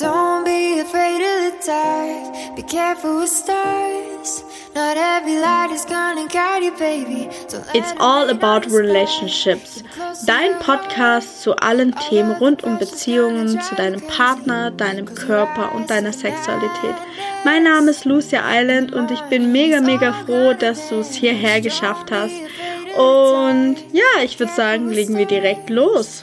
Don't be afraid of the dark. Be careful with stars. Not every light is gonna guide you, baby. It's all about relationships. Dein Podcast zu allen Themen rund Beziehungen, zu deinem Partner, deinem Körper und deiner Sexualität. Mein Name ist Lucia Island und ich bin mega froh, dass du es hierher geschafft hast. Und ja, ich würde sagen, legen wir direkt los.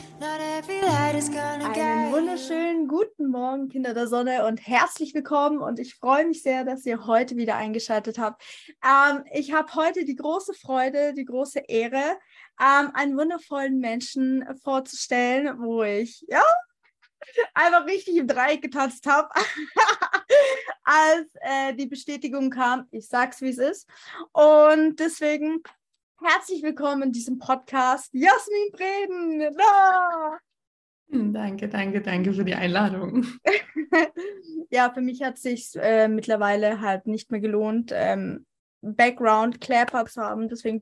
Einen wunderschönen guten Morgen, Kinder der Sonne, und herzlich willkommen, und ich freue mich sehr, dass ihr heute wieder eingeschaltet habt. Ich habe heute die große Freude, die große Ehre, einen wundervollen Menschen vorzustellen, wo ich ja einfach richtig im Dreieck getanzt habe, als die Bestätigung kam, ich sag's, wie es ist. Und deswegen herzlich willkommen in diesem Podcast, Yasmin Breden. Ja. Danke für die Einladung. Ja, für mich hat es sich mittlerweile halt nicht mehr gelohnt, Background-Clapper zu haben. Deswegen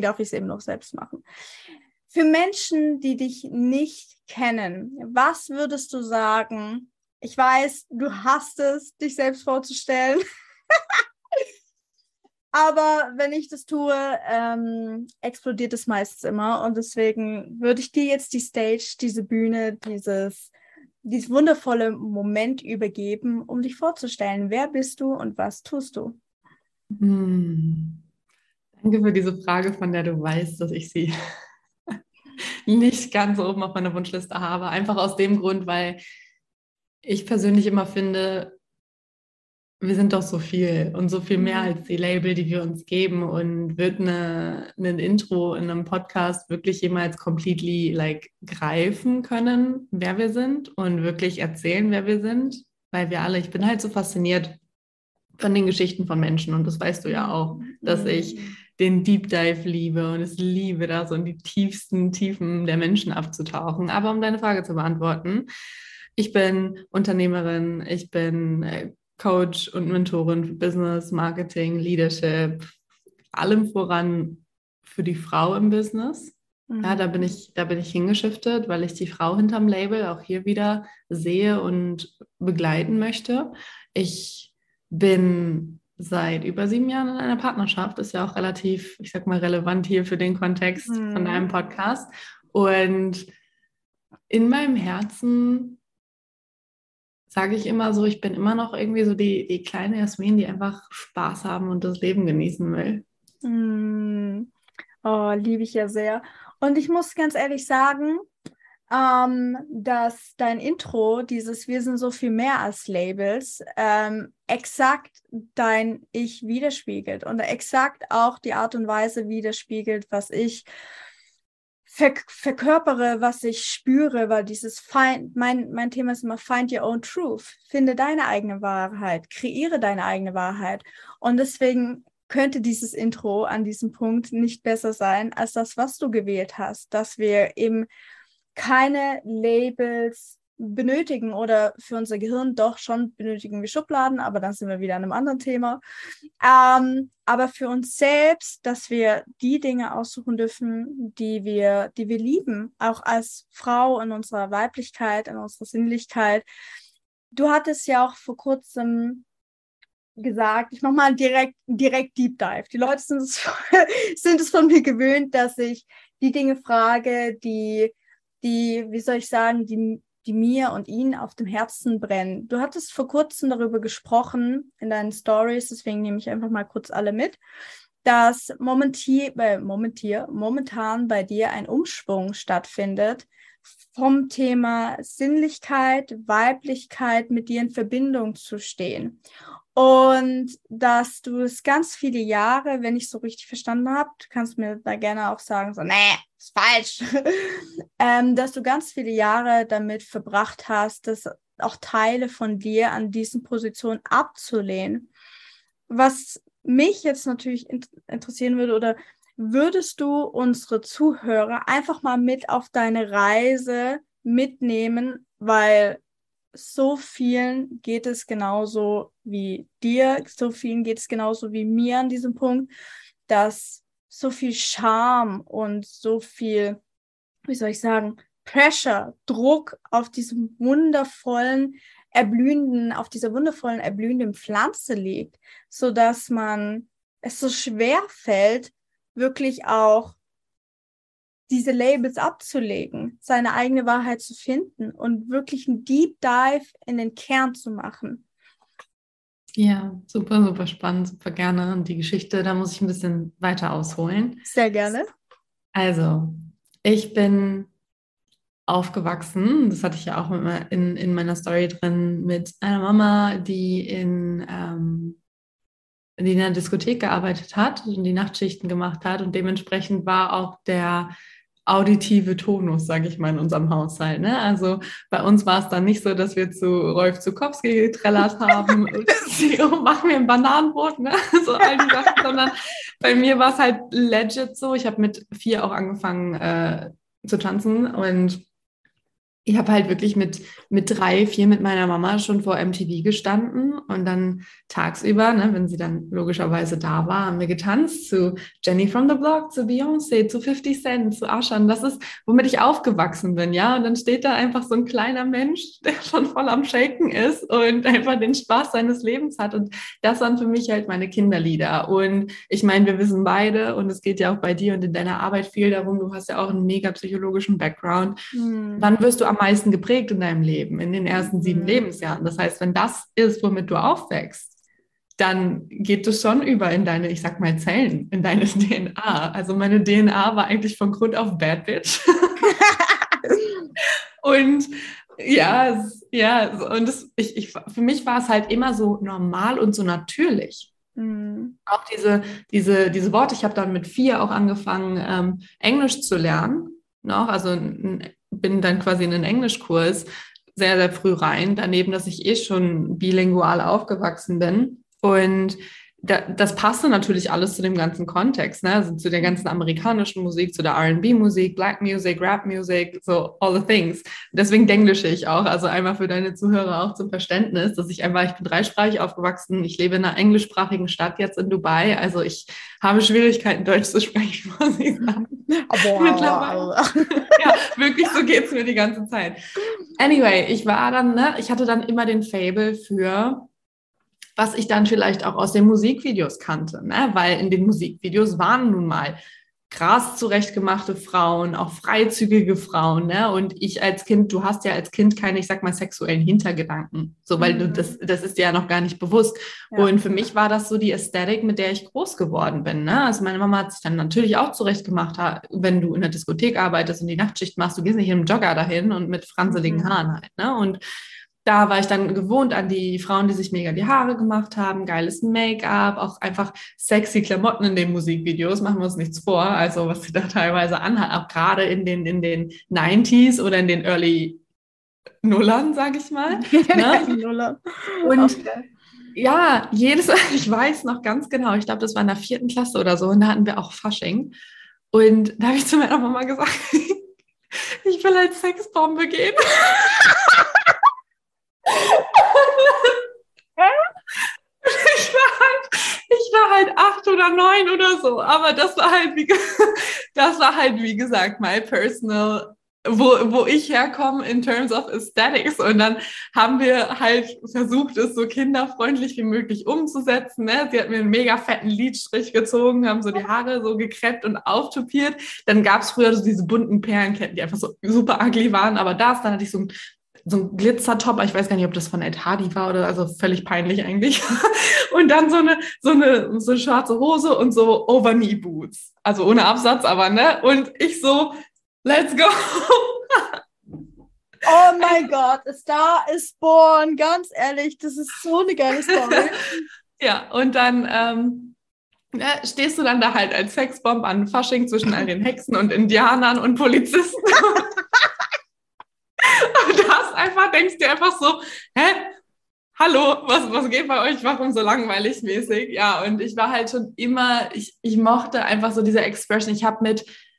darf ich es eben noch selbst machen. Für Menschen, die dich nicht kennen, was würdest du sagen? Ich weiß, du hasst es, dich selbst vorzustellen. Aber wenn ich das tue, explodiert es meistens immer. Und deswegen würde ich dir jetzt die Stage, diese Bühne, dieses wundervolle Moment übergeben, um dich vorzustellen. Wer bist du und was tust du? Danke für diese Frage, von der du weißt, dass ich sie nicht ganz oben auf meiner Wunschliste habe. Einfach aus dem Grund, weil ich persönlich immer finde, wir sind doch so viel und so viel mehr als die Label, die wir uns geben, und wird ein Intro in einem Podcast wirklich jemals completely greifen können, wer wir sind, und wirklich erzählen, wer wir sind, weil ich bin halt so fasziniert von den Geschichten von Menschen, und das weißt du ja auch, dass ich den Deep Dive liebe und es liebe das, und die tiefsten Tiefen der Menschen abzutauchen. Aber um deine Frage zu beantworten, ich bin Unternehmerin, ich bin Coach und Mentorin für Business, Marketing, Leadership, allem voran für die Frau im Business. Ja, da bin ich hingeschiftet, weil ich die Frau hinterm Label auch hier wieder sehe und begleiten möchte. Ich bin seit über 7 Jahren in einer Partnerschaft, ist ja auch relativ, ich sag mal, relevant hier für den Kontext von deinem Podcast. Und in meinem Herzen sage ich immer so, ich bin immer noch irgendwie so die kleine Yasmin, die einfach Spaß haben und das Leben genießen will. Oh, liebe ich ja sehr. Und ich muss ganz ehrlich sagen, dass dein Intro, dieses "Wir sind so viel mehr als Labels", exakt dein Ich widerspiegelt und exakt auch die Art und Weise widerspiegelt, was ich verkörpere, was ich spüre, weil dieses mein Thema ist immer Find Your Own Truth. Finde deine eigene Wahrheit, kreiere deine eigene Wahrheit. Und deswegen könnte dieses Intro an diesem Punkt nicht besser sein als das, was du gewählt hast, dass wir eben keine Labels benötigen, oder für unser Gehirn doch schon benötigen wir Schubladen, aber dann sind wir wieder an einem anderen Thema. Aber für uns selbst, dass wir die Dinge aussuchen dürfen, die wir lieben, auch als Frau in unserer Weiblichkeit, in unserer Sinnlichkeit. Du hattest ja auch vor kurzem gesagt, ich mache mal direkt Deep Dive. Die Leute sind es von mir gewöhnt, dass ich die Dinge frage, die mir und ihnen auf dem Herzen brennen. Du hattest vor kurzem darüber gesprochen in deinen Stories, deswegen nehme ich einfach mal kurz alle mit, dass momentan bei dir ein Umschwung stattfindet vom Thema Sinnlichkeit, Weiblichkeit, mit dir in Verbindung zu stehen. Und dass du es ganz viele Jahre, wenn ich so richtig verstanden habe, du kannst mir da gerne auch sagen, so, nee, ist falsch, dass du ganz viele Jahre damit verbracht hast, dass auch Teile von dir an diesen Positionen abzulehnen. Was mich jetzt natürlich interessieren würde, oder würdest du unsere Zuhörer einfach mal mit auf deine Reise mitnehmen, weil so vielen geht es genauso wie dir, so vielen geht es genauso wie mir an diesem Punkt, dass so viel Scham und so viel, wie soll ich sagen, Pressure, Druck auf diesem wundervollen, erblühenden, auf dieser wundervollen, erblühenden Pflanze liegt, sodass man es so schwer fällt, wirklich auch diese Labels abzulegen, seine eigene Wahrheit zu finden und wirklich einen Deep Dive in den Kern zu machen. Ja, super, super spannend, super gerne. Und die Geschichte, da muss ich ein bisschen weiter ausholen. Sehr gerne. Also, ich bin aufgewachsen, das hatte ich ja auch in meiner Story drin, mit einer Mama, die in einer Diskothek gearbeitet hat und die Nachtschichten gemacht hat, und dementsprechend war auch der auditive Tonus, sage ich mal, in unserem Haushalt. Ne? Also bei uns war es dann nicht so, dass wir zu Rolf Zukowski getrellert haben, oh, mach mir ein Bananenbrot, ne? So all die Sachen, sondern bei mir war es halt legit so. Ich habe mit 4 auch angefangen zu tanzen, und ich habe halt wirklich mit 3, 4 mit meiner Mama schon vor MTV gestanden, und dann tagsüber, ne, wenn sie dann logischerweise da war, haben wir getanzt zu Jenny from the Block, zu Beyoncé, zu 50 Cent, zu Usher. Das ist, womit ich aufgewachsen bin, ja. Und dann steht da einfach so ein kleiner Mensch, der schon voll am Shaken ist und einfach den Spaß seines Lebens hat. Und das waren für mich halt meine Kinderlieder. Und ich meine, wir wissen beide, und es geht ja auch bei dir und in deiner Arbeit viel darum, du hast ja auch einen mega psychologischen Background. Wann wirst du am meisten geprägt in deinem Leben, in den ersten 7 Lebensjahren. Das heißt, wenn das ist, womit du aufwächst, dann geht es schon über in deine, ich sag mal, Zellen, in deine DNA. Also meine DNA war eigentlich von Grund auf Bad Bitch. Und ja, und für mich war es halt immer so normal und so natürlich. Auch diese Worte, ich habe dann mit 4 auch angefangen, Englisch zu lernen. Noch, also bin dann quasi in den Englischkurs sehr, sehr früh rein, daneben, dass ich schon bilingual aufgewachsen bin, und das passte natürlich alles zu dem ganzen Kontext, ne? Also zu der ganzen amerikanischen Musik, zu der R&B-Musik, Black-Music, Rap-Music, so all the things. Deswegen denglische ich auch, also einmal für deine Zuhörer auch zum Verständnis, dass ich bin dreisprachig aufgewachsen, ich lebe in einer englischsprachigen Stadt jetzt in Dubai, also ich habe Schwierigkeiten, Deutsch zu sprechen, muss ich sagen. Mittlerweile. Ja, wirklich, so geht's mir die ganze Zeit. Anyway, ich hatte dann immer den Faible für, was ich dann vielleicht auch aus den Musikvideos kannte, ne? Weil in den Musikvideos waren nun mal krass zurechtgemachte Frauen, auch freizügige Frauen, ne? Und ich als Kind, du hast ja als Kind keine, ich sag mal, sexuellen Hintergedanken, so, weil du, das ist dir ja noch gar nicht bewusst. Ja. Und für mich war das so die Ästhetik, mit der ich groß geworden bin, ne? Also meine Mama hat sich dann natürlich auch zurechtgemacht, wenn du in der Diskothek arbeitest und die Nachtschicht machst, du gehst nicht im Jogger dahin und mit franseligen Haaren halt, ne? Und da war ich dann gewohnt an die Frauen, die sich mega die Haare gemacht haben, geiles Make-up, auch einfach sexy Klamotten in den Musikvideos, machen wir uns nichts vor, also was sie da teilweise anhat, auch gerade in den 90s oder in den Early Nullern, sag ich mal. Ne? Und ja, ich weiß noch ganz genau, ich glaube, das war in der 4. Klasse oder so, und da hatten wir auch Fasching, und da habe ich zu meiner Mama gesagt, ich will als Sexbombe gehen. Ich war halt 8 oder 9 oder so, aber das war halt wie gesagt my personal, wo ich herkomme in terms of aesthetics, und dann haben wir halt versucht, es so kinderfreundlich wie möglich umzusetzen, ne? Sie hat mir einen mega fetten Lidstrich gezogen, haben so die Haare so gekreppt und auftupiert, dann gab es früher so diese bunten Perlenketten, die einfach so super ugly waren, aber dann hatte ich so ein Glitzertop, ich weiß gar nicht, ob das von Ed Hardy war oder, also völlig peinlich eigentlich. Und dann so eine schwarze Hose und so Overknee Boots, also ohne Absatz, aber ne. Und ich so, let's go. Oh mein Gott, a star is born. Ganz ehrlich, das ist so eine geile Story. Ja, und dann stehst du dann da halt als Sexbomb an Fasching zwischen all den Hexen und Indianern und Polizisten. Denkst dir einfach so, hallo, was geht bei euch, warum so langweilig mäßig? Ja, und ich war halt schon immer, ich mochte einfach so diese Expression. Ich habe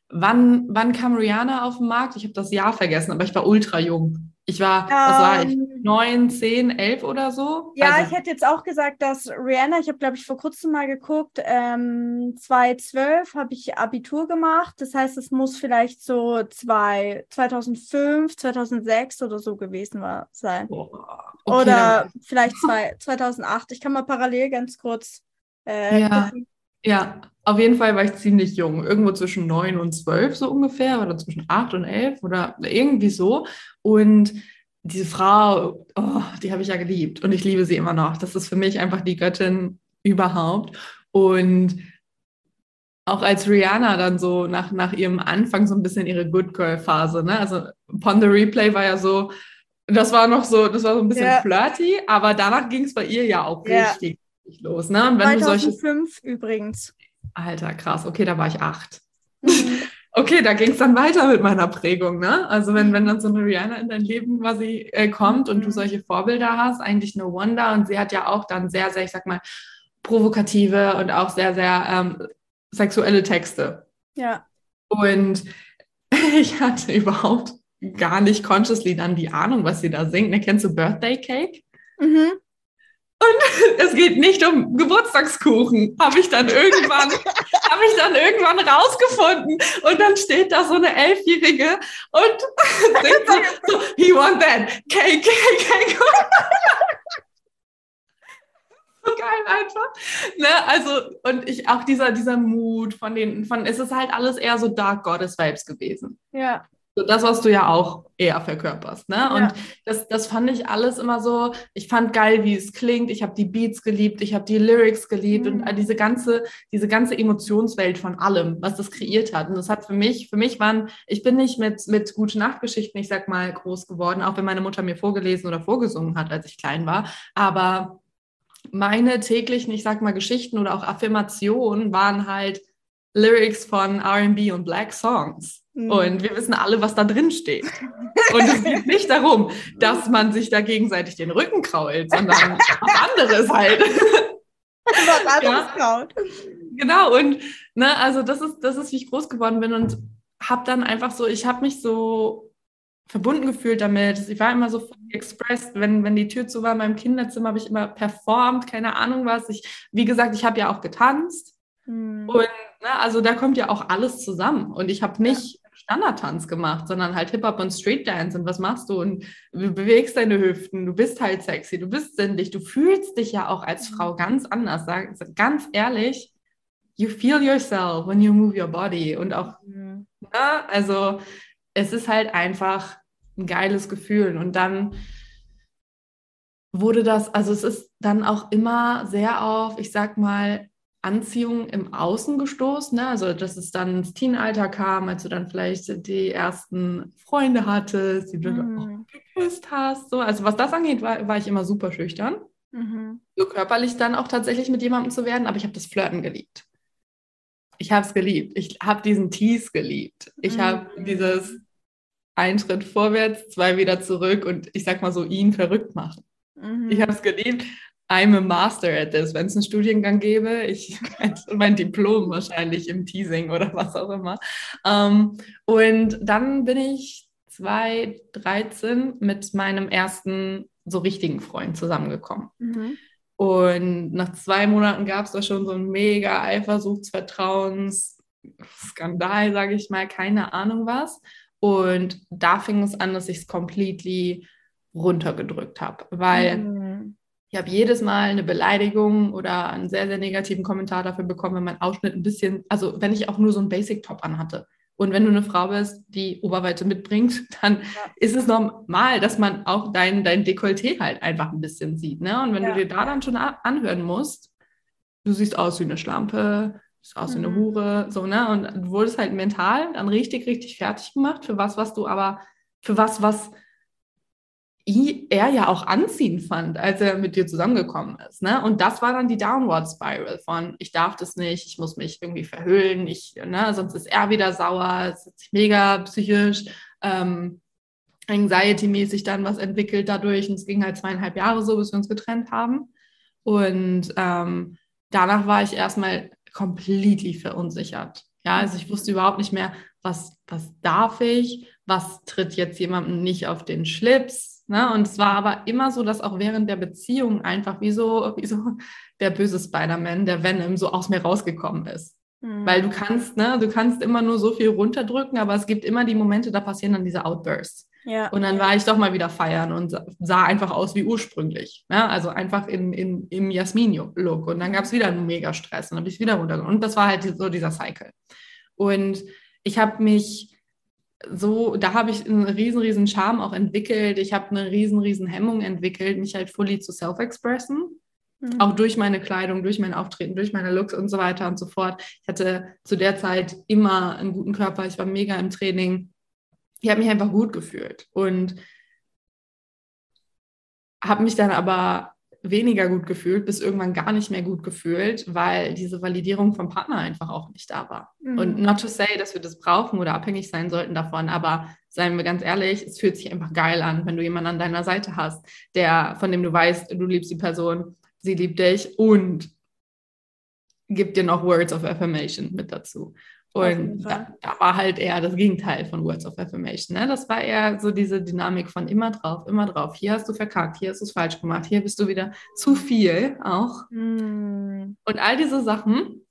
wann kam Rihanna auf den Markt? Ich habe das Jahr vergessen, aber ich war ultra jung. Was war ich? 9, 10, 11 oder so? Ja, also, ich hätte jetzt auch gesagt, dass Rihanna, ich habe, glaube ich, vor kurzem mal geguckt, 2012 habe ich Abitur gemacht. Das heißt, es muss vielleicht so 2005, 2006 oder so gewesen sein. Boah, okay, oder vielleicht 2008. Ich kann mal parallel ganz kurz gucken. Ja, auf jeden Fall war ich ziemlich jung. Irgendwo zwischen 9 und 12 so ungefähr oder zwischen 8 und 11 oder irgendwie so. Und diese Frau, die habe ich ja geliebt und ich liebe sie immer noch. Das ist für mich einfach die Göttin überhaupt. Und auch als Rihanna dann so nach ihrem Anfang so ein bisschen ihre Good Girl Phase, ne? Also Pon the Replay war ja so, das war so ein bisschen flirty, aber danach ging es bei ihr ja auch richtig los, ne? Und wenn 2005 übrigens. Alter, krass. Okay, da war ich 8. Mhm. Okay, da ging es dann weiter mit meiner Prägung, ne? Also wenn dann so eine Rihanna in dein Leben quasi kommt und du solche Vorbilder hast, eigentlich no wonder. Und sie hat ja auch dann sehr, sehr, ich sag mal, provokative und auch sehr, sehr sexuelle Texte. Ja. Und ich hatte überhaupt gar nicht consciously dann die Ahnung, was sie da singt. Ne? Kennst du Birthday Cake? Mhm. Und es geht nicht um Geburtstagskuchen, habe ich dann irgendwann rausgefunden. Und dann steht da so eine 11-Jährige und singt so, he want that, cake, cake, cake. So geil einfach. Ne? Also, und ich auch dieser Mut von es ist halt alles eher so Dark Goddess Vibes gewesen. Ja. So das, was du ja auch eher verkörperst, ne? Ja. Und das fand ich alles immer so, ich fand geil, wie es klingt, ich habe die Beats geliebt, ich habe die Lyrics geliebt und diese ganze Emotionswelt von allem, was das kreiert hat. Und das hat für mich ich bin nicht mit Gute-Nacht-Geschichten, ich sag mal, groß geworden, auch wenn meine Mutter mir vorgelesen oder vorgesungen hat, als ich klein war, aber meine täglichen, ich sag mal, Geschichten oder auch Affirmationen waren halt Lyrics von R&B und Black Songs. Und wir wissen alle, was da drin steht. Und es geht nicht darum, dass man sich da gegenseitig den Rücken krault, sondern was anderes halt. Was anderes kraut. Genau, und ne, also das ist, wie ich groß geworden bin und habe dann einfach so, ich habe mich so verbunden gefühlt damit. Ich war immer so expressed, wenn die Tür zu war in meinem Kinderzimmer, habe ich immer performt, keine Ahnung was. Wie gesagt, ich habe ja auch getanzt. Und ne, also da kommt ja auch alles zusammen. Und ich habe nicht Standardtanz gemacht, sondern halt Hip-Hop und Streetdance. Und was machst du? Und du bewegst deine Hüften, du bist halt sexy, du bist sinnlich, du fühlst dich ja auch als Frau ganz anders. Ganz ehrlich, you feel yourself when you move your body. Und auch, ne, also es ist halt einfach ein geiles Gefühl. Und dann wurde das, also es ist dann auch immer sehr auf, ich sag mal, Anziehung im Außen gestoßen, ne? Also dass es dann ins Teenalter kam, als du dann vielleicht die ersten Freunde hattest, die du auch geküsst hast. So. Also was das angeht, war ich immer super schüchtern. So körperlich dann auch tatsächlich mit jemandem zu werden, aber ich habe das Flirten geliebt. Ich habe es geliebt. Ich habe diesen Tease geliebt. Ich habe dieses einen Schritt vorwärts, 2 wieder zurück und ich sag mal so, ihn verrückt machen. Ich habe es geliebt. I'm a master at this. Wenn es einen Studiengang gäbe, ich hätte mein Diplom wahrscheinlich im Teasing oder was auch immer. Und dann bin ich 2013 mit meinem ersten so richtigen Freund zusammengekommen. Und nach 2 Monaten gab es da schon so einen mega Eifersuchtsvertrauensskandal, sage ich mal, keine Ahnung was. Und da fing es an, dass ich es completely runtergedrückt habe, weil ich habe jedes Mal eine Beleidigung oder einen sehr, sehr negativen Kommentar dafür bekommen, wenn mein Ausschnitt ein bisschen, also wenn ich auch nur so einen Basic-Top anhatte. Und wenn du eine Frau bist, die Oberweite mitbringt, dann ist es normal, dass man auch dein Dekolleté halt einfach ein bisschen sieht. Ne? Und wenn du dir da dann schon anhören musst, du siehst aus wie eine Schlampe, du siehst aus wie eine Hure, so, ne? Und du wurdest halt mental dann richtig, richtig fertig gemacht für was er ja auch anziehend fand, als er mit dir zusammengekommen ist. Ne? Und das war dann die Downward Spiral von, ich darf das nicht, ich muss mich irgendwie verhüllen, sonst ist er wieder sauer, es ist mega psychisch, anxiety-mäßig dann was entwickelt dadurch. Und es ging halt 2,5 Jahre so, bis wir uns getrennt haben. Und danach war ich erstmal completely verunsichert. Ja, also ich wusste überhaupt nicht mehr, was darf ich, was tritt jetzt jemandem nicht auf den Schlips, ne? Und es war aber immer so, dass auch während der Beziehung einfach wie so der böse Spider-Man, der Venom, so aus mir rausgekommen ist. Mhm. Weil du kannst immer nur so viel runterdrücken, aber es gibt immer die Momente, da passieren dann diese Outbursts. Ja. Und dann war ich doch mal wieder feiern und sah einfach aus wie ursprünglich. Ne? Also einfach im Yasmin-Look. Und dann gab es wieder einen Mega-Stress und dann bin ich wieder runtergegangen. Und das war halt so dieser Cycle. Und ich habe mich so, da habe ich einen riesen Charme auch entwickelt. Ich habe eine riesen Hemmung entwickelt, mich halt fully zu self-expressen. Mhm. Auch durch meine Kleidung, durch mein Auftreten, durch meine Looks und so weiter und so fort. Ich hatte zu der Zeit immer einen guten Körper. Ich war mega im Training. Ich habe mich einfach gut gefühlt und habe mich dann aber weniger gut gefühlt, bis irgendwann gar nicht mehr gut gefühlt, weil diese Validierung vom Partner einfach auch nicht da war. Mhm. Und not to say, dass wir das brauchen oder abhängig sein sollten davon, aber seien wir ganz ehrlich, es fühlt sich einfach geil an, wenn du jemanden an deiner Seite hast, von dem du weißt, du liebst die Person, sie liebt dich und gibt dir noch Words of Affirmation mit dazu. Und da war halt eher das Gegenteil von Words of Affirmation. Ne? Das war eher so diese Dynamik von immer drauf, hier hast du verkackt, hier hast du es falsch gemacht, hier bist du wieder zu viel auch. Mm. Und all diese Sachen.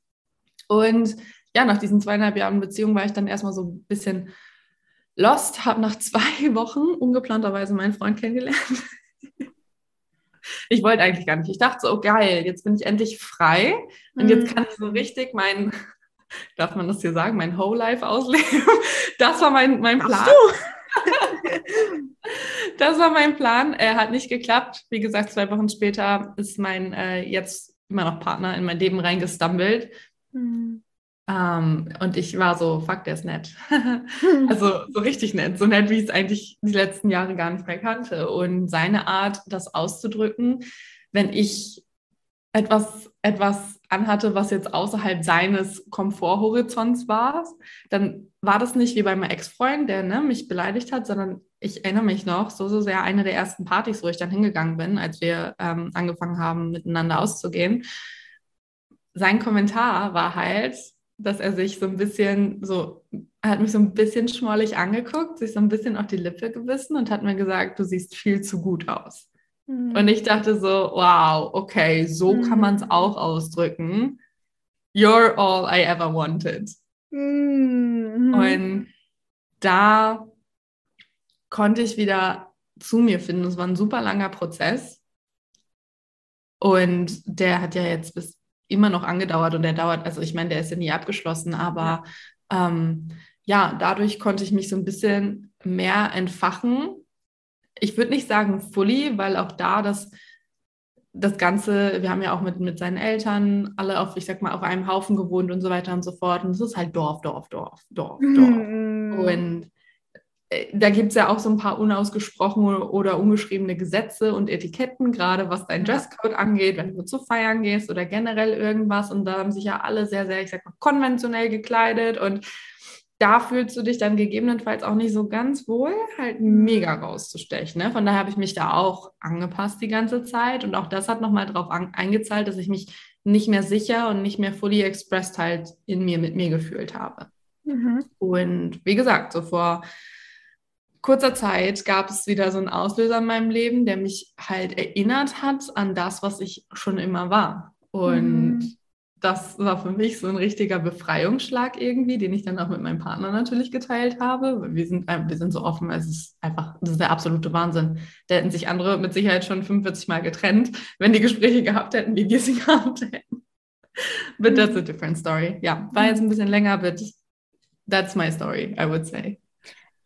Und ja, nach diesen 2,5 Jahren Beziehung war ich dann erstmal so ein bisschen lost, habe nach 2 Wochen ungeplanterweise meinen Freund kennengelernt. Ich wollte eigentlich gar nicht. Ich dachte so, oh geil, jetzt bin ich endlich frei und jetzt kann ich so richtig darf man das hier sagen, mein Whole Life ausleben. Das war mein Plan. Ach du. Das war mein Plan. Hat nicht geklappt. Wie gesagt, 2 Wochen später ist mein jetzt immer noch Partner in mein Leben reingestammelt. Mhm. Und ich war so, fuck, der ist nett. Also so richtig nett. So nett, wie ich es eigentlich die letzten Jahre gar nicht mehr kannte. Und seine Art, das auszudrücken, wenn ich etwas anhatte, was jetzt außerhalb seines Komforthorizonts war, dann war das nicht wie bei meinem Ex-Freund, der mich beleidigt hat, sondern ich erinnere mich noch so sehr an eine der ersten Partys, wo ich dann hingegangen bin, als wir angefangen haben, miteinander auszugehen. Sein Kommentar war halt, dass er sich so ein bisschen er hat mich so ein bisschen schmollig angeguckt, sich so ein bisschen auf die Lippe gebissen und hat mir gesagt, du siehst viel zu gut aus. Und ich dachte so, wow, okay, so kann man es auch ausdrücken. You're all I ever wanted. Mhm. Und da konnte ich wieder zu mir finden. Es war ein super langer Prozess. Und der hat ja jetzt bis immer noch angedauert und der dauert, also ich meine, der ist ja nie abgeschlossen, aber dadurch konnte ich mich so ein bisschen mehr entfachen. Ich würde nicht sagen fully, weil auch da das Ganze, wir haben ja auch mit seinen Eltern alle auf einem Haufen gewohnt und so weiter und so fort. Und es ist halt Dorf. Mhm. Und da gibt es ja auch so ein paar unausgesprochene oder ungeschriebene Gesetze und Etiketten, gerade was dein Dresscode angeht, wenn du zu feiern gehst oder generell irgendwas. Und da haben sich ja alle sehr, sehr, konventionell gekleidet und da fühlst du dich dann gegebenenfalls auch nicht so ganz wohl, halt mega rauszustechen. Ne? Von daher habe ich mich da auch angepasst die ganze Zeit. Und auch das hat nochmal drauf eingezahlt, dass ich mich nicht mehr sicher und nicht mehr fully expressed halt mit mir gefühlt habe. Mhm. Und wie gesagt, so vor kurzer Zeit gab es wieder so einen Auslöser in meinem Leben, der mich halt erinnert hat an das, was ich schon immer war. Und das war für mich so ein richtiger Befreiungsschlag irgendwie, den ich dann auch mit meinem Partner natürlich geteilt habe. Wir sind so offen, das ist der absolute Wahnsinn. Da hätten sich andere mit Sicherheit schon 45 Mal getrennt, wenn die Gespräche gehabt hätten, wie wir sie gehabt hätten. But that's a different story. Ja, war jetzt ein bisschen länger, but that's my story, I would say.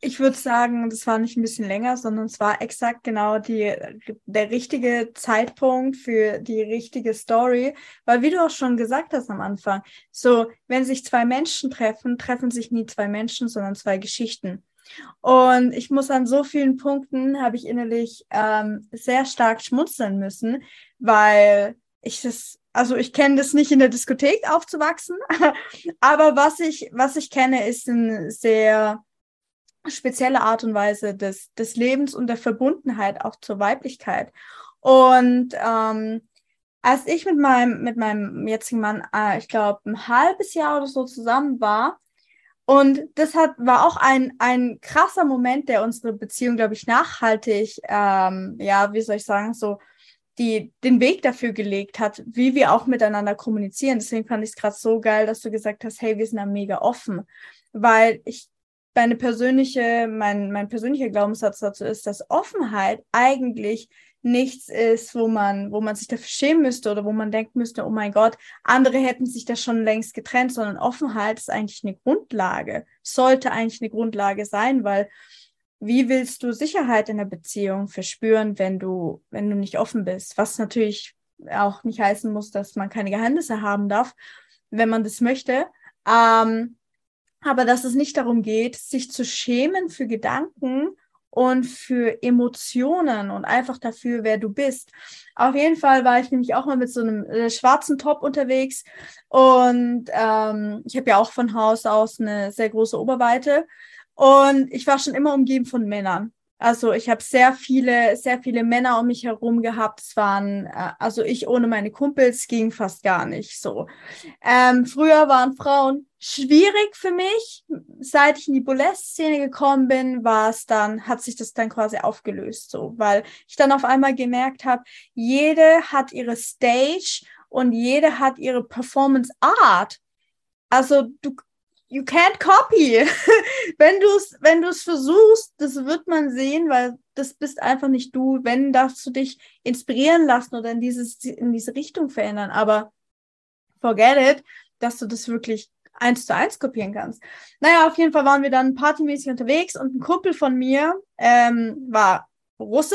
Ich würde sagen, das war nicht ein bisschen länger, sondern es war exakt genau der richtige Zeitpunkt für die richtige Story. Weil wie du auch schon gesagt hast am Anfang, so wenn sich 2 Menschen treffen, treffen sich nie 2 Menschen, sondern 2 Geschichten. Und ich muss an so vielen Punkten, habe ich innerlich sehr stark schmunzeln müssen, weil ich kenne das nicht, in der Diskothek aufzuwachsen, aber was ich kenne, ist ein sehr spezielle Art und Weise des Lebens und der Verbundenheit auch zur Weiblichkeit. Und als ich mit meinem jetzigen Mann, ich glaube, ein halbes Jahr oder so zusammen war, Und das war auch ein krasser Moment, der unsere Beziehung, glaube ich, nachhaltig, den Weg dafür gelegt hat, wie wir auch miteinander kommunizieren. Deswegen fand ich es gerade so geil, dass du gesagt hast, hey, wir sind da mega offen. Weil mein persönlicher Glaubenssatz dazu ist, dass Offenheit eigentlich nichts ist, wo man sich dafür schämen müsste oder wo man denken müsste, oh mein Gott, andere hätten sich da schon längst getrennt, sondern Offenheit ist eigentlich eine Grundlage, sollte eigentlich eine Grundlage sein, weil wie willst du Sicherheit in der Beziehung verspüren, wenn du nicht offen bist? Was natürlich auch nicht heißen muss, dass man keine Geheimnisse haben darf, wenn man das möchte. Aber dass es nicht darum geht, sich zu schämen für Gedanken und für Emotionen und einfach dafür, wer du bist. Auf jeden Fall war ich nämlich auch mal mit so einem schwarzen Top unterwegs und ich habe ja auch von Haus aus eine sehr große Oberweite und ich war schon immer umgeben von Männern. Also ich habe sehr viele Männer um mich herum gehabt. Es waren, also ich ohne meine Kumpels ging fast gar nicht so. Früher waren Frauen schwierig für mich. Seit ich in die Burlesque-Szene gekommen bin, hat sich das dann quasi aufgelöst, so, weil ich dann auf einmal gemerkt habe, jede hat ihre Stage und jede hat ihre Performance-Art. Also you can't copy. Wenn du es versuchst, das wird man sehen, weil das bist einfach nicht du. Wenn, darfst du dich inspirieren lassen oder in diese Richtung verändern. Aber forget it, dass du das wirklich 1:1 kopieren kannst. Naja, auf jeden Fall waren wir dann partymäßig unterwegs und ein Kumpel von mir war Russe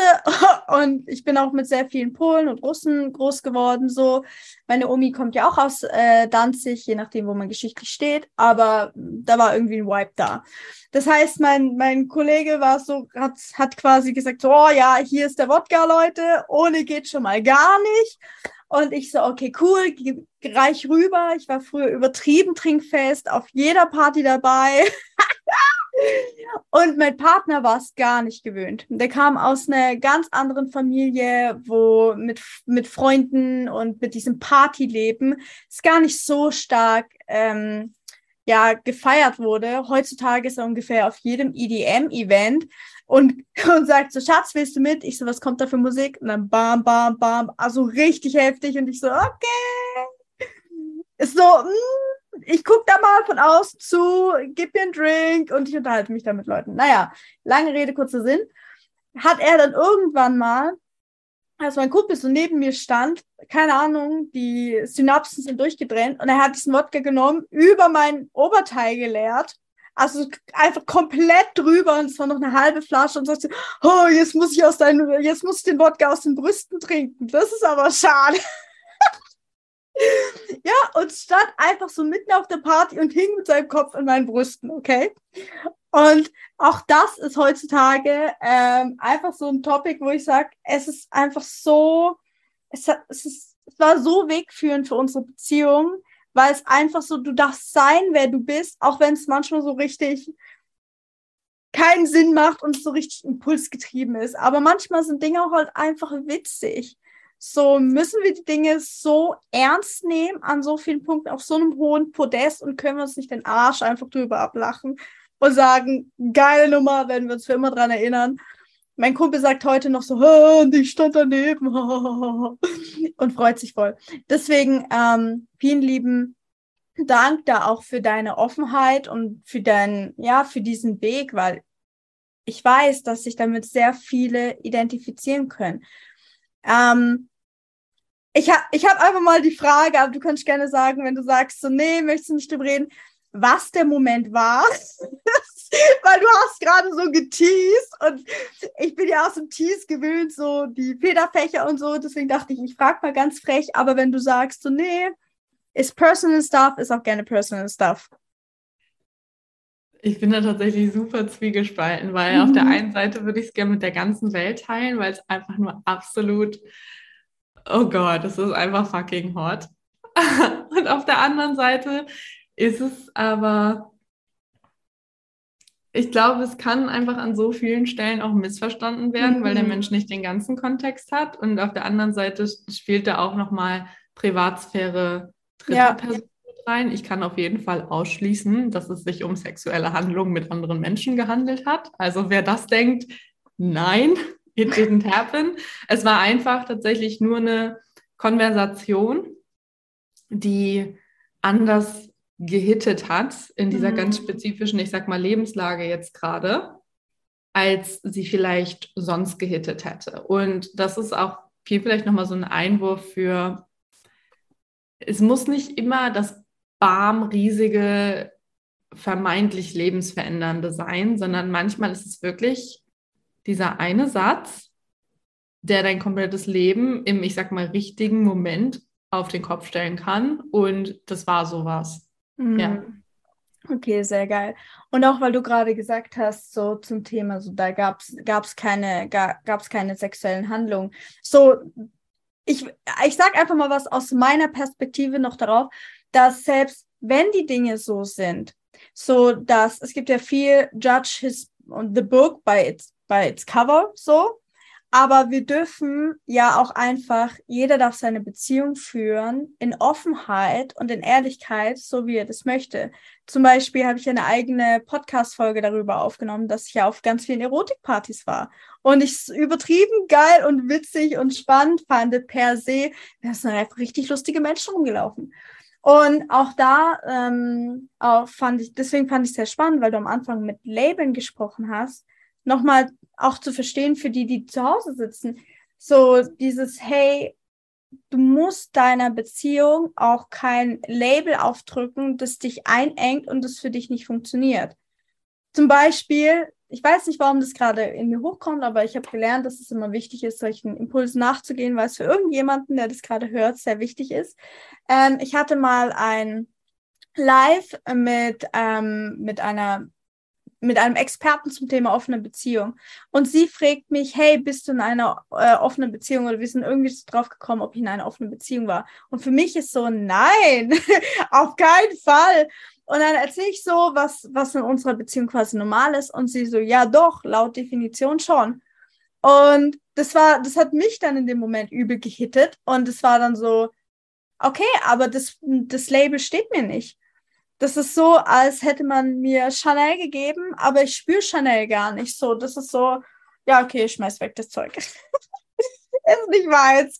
und ich bin auch mit sehr vielen Polen und Russen groß geworden, so. Meine Omi kommt ja auch aus Danzig, je nachdem, wo man geschichtlich steht, aber da war irgendwie ein Vibe da. Das heißt, mein Kollege war so, hat quasi gesagt, so, oh ja, hier ist der Wodka, Leute, ohne geht schon mal gar nicht. Und ich so, okay, cool, reich rüber. Ich war früher übertrieben trinkfest, auf jeder Party dabei. Und mein Partner war es gar nicht gewöhnt. Der kam aus einer ganz anderen Familie, wo mit Freunden und mit diesem Partyleben es gar nicht so stark gefeiert wurde. Heutzutage ist er ungefähr auf jedem EDM-Event und sagt so, Schatz, willst du mit? Ich so, was kommt da für Musik? Und dann bam, bam, bam, also richtig heftig. Und ich so, okay. Ist so, ich gucke da mal von außen zu, gib mir einen Drink und ich unterhalte mich da mit Leuten. Naja, lange Rede, kurzer Sinn. Hat er dann irgendwann mal, als mein Kumpel so neben mir stand, keine Ahnung, die Synapsen sind durchgedreht und er hat diesen Wodka genommen, über mein Oberteil geleert, also einfach komplett drüber und es war noch eine halbe Flasche und sagte, oh, jetzt muss ich den Wodka aus den Brüsten trinken, das ist aber schade. Ja, und stand einfach so mitten auf der Party und hing mit seinem Kopf in meinen Brüsten, okay? Und auch das ist heutzutage einfach so ein Topic, wo ich sage, es ist einfach so, es war so wegführend für unsere Beziehung, weil es einfach so, du darfst sein, wer du bist, auch wenn es manchmal so richtig keinen Sinn macht und so richtig impulsgetrieben ist. Aber manchmal sind Dinge auch halt einfach witzig. So müssen wir die Dinge so ernst nehmen, an so vielen Punkten, auf so einem hohen Podest und können wir uns nicht den Arsch einfach drüber ablachen und sagen, geile Nummer, werden wir uns für immer dran erinnern. Mein Kumpel sagt heute noch so, und ich stand daneben und freut sich voll. Deswegen vielen lieben Dank da auch für deine Offenheit und für diesen Weg, weil ich weiß, dass sich damit sehr viele identifizieren können. Ich hab einfach mal die Frage, aber du kannst gerne sagen, wenn du sagst, so, nee, möchtest du nicht drüber reden, was der Moment war, weil du hast gerade so geteased und ich bin ja aus dem Tease gewöhnt, so die Federfächer und so, deswegen dachte ich frage mal ganz frech, aber wenn du sagst, so, nee, ist personal stuff, ist auch gerne personal stuff. Ich bin da tatsächlich super zwiegespalten, weil auf der einen Seite würde ich es gerne mit der ganzen Welt teilen, weil es einfach nur absolut, oh Gott, es ist einfach fucking hot. Und auf der anderen Seite ist es aber, ich glaube, es kann einfach an so vielen Stellen auch missverstanden werden, weil der Mensch nicht den ganzen Kontext hat. Und auf der anderen Seite spielt da auch nochmal Privatsphäre, dritte Person sein. Ich kann auf jeden Fall ausschließen, dass es sich um sexuelle Handlungen mit anderen Menschen gehandelt hat. Also wer das denkt, nein, it didn't happen. Es war einfach tatsächlich nur eine Konversation, die anders gehittet hat in dieser ganz spezifischen, ich sag mal, Lebenslage jetzt gerade, als sie vielleicht sonst gehittet hätte. Und das ist auch hier vielleicht nochmal so ein Einwurf für, es muss nicht immer das bam riesige, vermeintlich lebensverändernde sein, sondern manchmal ist es wirklich dieser eine Satz, der dein komplettes Leben im, ich sag mal, richtigen Moment auf den Kopf stellen kann. Und das war sowas. Mhm. Ja. Okay, sehr geil. Und auch, weil du gerade gesagt hast, so zum Thema, so da gab's keine sexuellen Handlungen. So, ich sag einfach mal was aus meiner Perspektive noch darauf, dass selbst wenn die Dinge so sind, so dass, es gibt ja viel judge the book by its cover, so. Aber wir dürfen ja auch einfach, jeder darf seine Beziehung führen in Offenheit und in Ehrlichkeit, so wie er das möchte. Zum Beispiel habe ich eine eigene Podcast-Folge darüber aufgenommen, dass ich ja auf ganz vielen Erotikpartys war. Und ich es übertrieben geil und witzig und spannend fand per se. Da sind einfach richtig lustige Menschen rumgelaufen. Und auch da deswegen fand ich es sehr spannend, weil du am Anfang mit Labeln gesprochen hast, nochmal auch zu verstehen für die, die zu Hause sitzen, so dieses, hey, du musst deiner Beziehung auch kein Label aufdrücken, das dich einengt und das für dich nicht funktioniert. Zum Beispiel, ich weiß nicht, warum das gerade in mir hochkommt, aber ich habe gelernt, dass es immer wichtig ist, solchen Impulsen nachzugehen, weil es für irgendjemanden, der das gerade hört, sehr wichtig ist. Ich hatte mal ein Live mit einem Experten zum Thema offene Beziehung. Und sie fragt mich, hey, bist du in einer offenen Beziehung? Oder wir sind irgendwie so drauf gekommen, ob ich in einer offenen Beziehung war. Und für mich ist so, nein, auf keinen Fall. Und dann erzähle ich so, was in unserer Beziehung quasi normal ist. Und sie so, ja doch, laut Definition schon. Und das hat mich dann in dem Moment übel gehittet. Und es war dann so, okay, aber das Label steht mir nicht. Das ist so, als hätte man mir Chanel gegeben, aber ich spüre Chanel gar nicht. So, das ist so, ja, okay, ich schmeiß weg das Zeug. Ist nicht meins.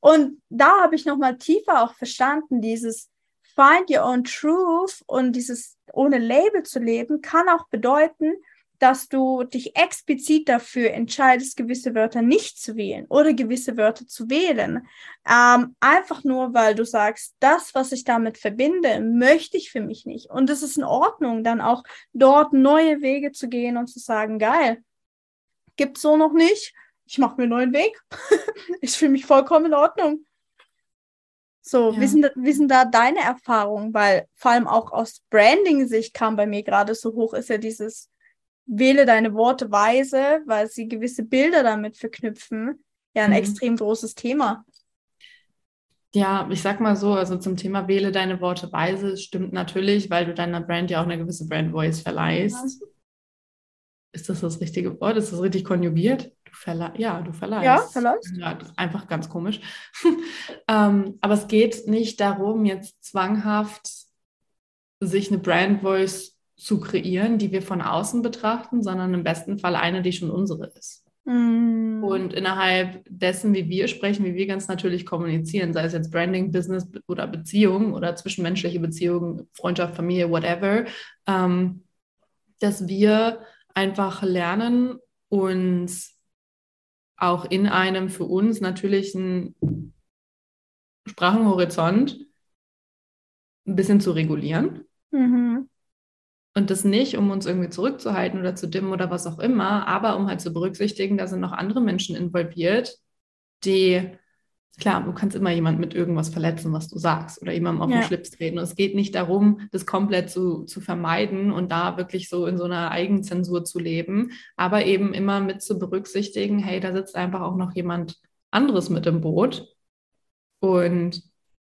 Und da habe ich nochmal tiefer auch verstanden, dieses Find your own truth und dieses ohne Label zu leben, kann auch bedeuten, dass du dich explizit dafür entscheidest, gewisse Wörter nicht zu wählen oder gewisse Wörter zu wählen. Einfach nur, weil du sagst, das, was ich damit verbinde, möchte ich für mich nicht. Und es ist in Ordnung, dann auch dort neue Wege zu gehen und zu sagen, geil, gibt's so noch nicht, ich mache mir einen neuen Weg. Ich fühle mich vollkommen in Ordnung. So, ja. Wie sind da deine Erfahrungen? Weil vor allem auch aus Branding-Sicht kam bei mir gerade so hoch, ist ja dieses, wähle deine Worte weise, weil sie gewisse Bilder damit verknüpfen, ja ein extrem großes Thema. Ja, ich sag mal so, also zum Thema wähle deine Worte weise, stimmt natürlich, weil du deiner Brand ja auch eine gewisse Brand Voice verleihst. Ja. Ist das richtige Wort? Ist das richtig konjugiert? Du verleihst. Ja, verleihst. Ja, einfach ganz komisch. Aber es geht nicht darum, jetzt zwanghaft sich eine Brand Voice zu kreieren, die wir von außen betrachten, sondern im besten Fall eine, die schon unsere ist. Mm. Und innerhalb dessen, wie wir sprechen, wie wir ganz natürlich kommunizieren, sei es jetzt Branding, Business oder Beziehung oder zwischenmenschliche Beziehungen, Freundschaft, Familie, whatever, dass wir einfach lernen, uns auch in einem für uns natürlichen Sprachenhorizont ein bisschen zu regulieren. Mhm. Und das nicht, um uns irgendwie zurückzuhalten oder zu dimmen oder was auch immer, aber um halt zu berücksichtigen, da sind noch andere Menschen involviert, die, klar, du kannst immer jemanden mit irgendwas verletzen, was du sagst oder jemandem auf den Schlips treten. Und es geht nicht darum, das komplett zu vermeiden und da wirklich so in so einer Eigenzensur zu leben, aber eben immer mit zu berücksichtigen, hey, da sitzt einfach auch noch jemand anderes mit im Boot. Und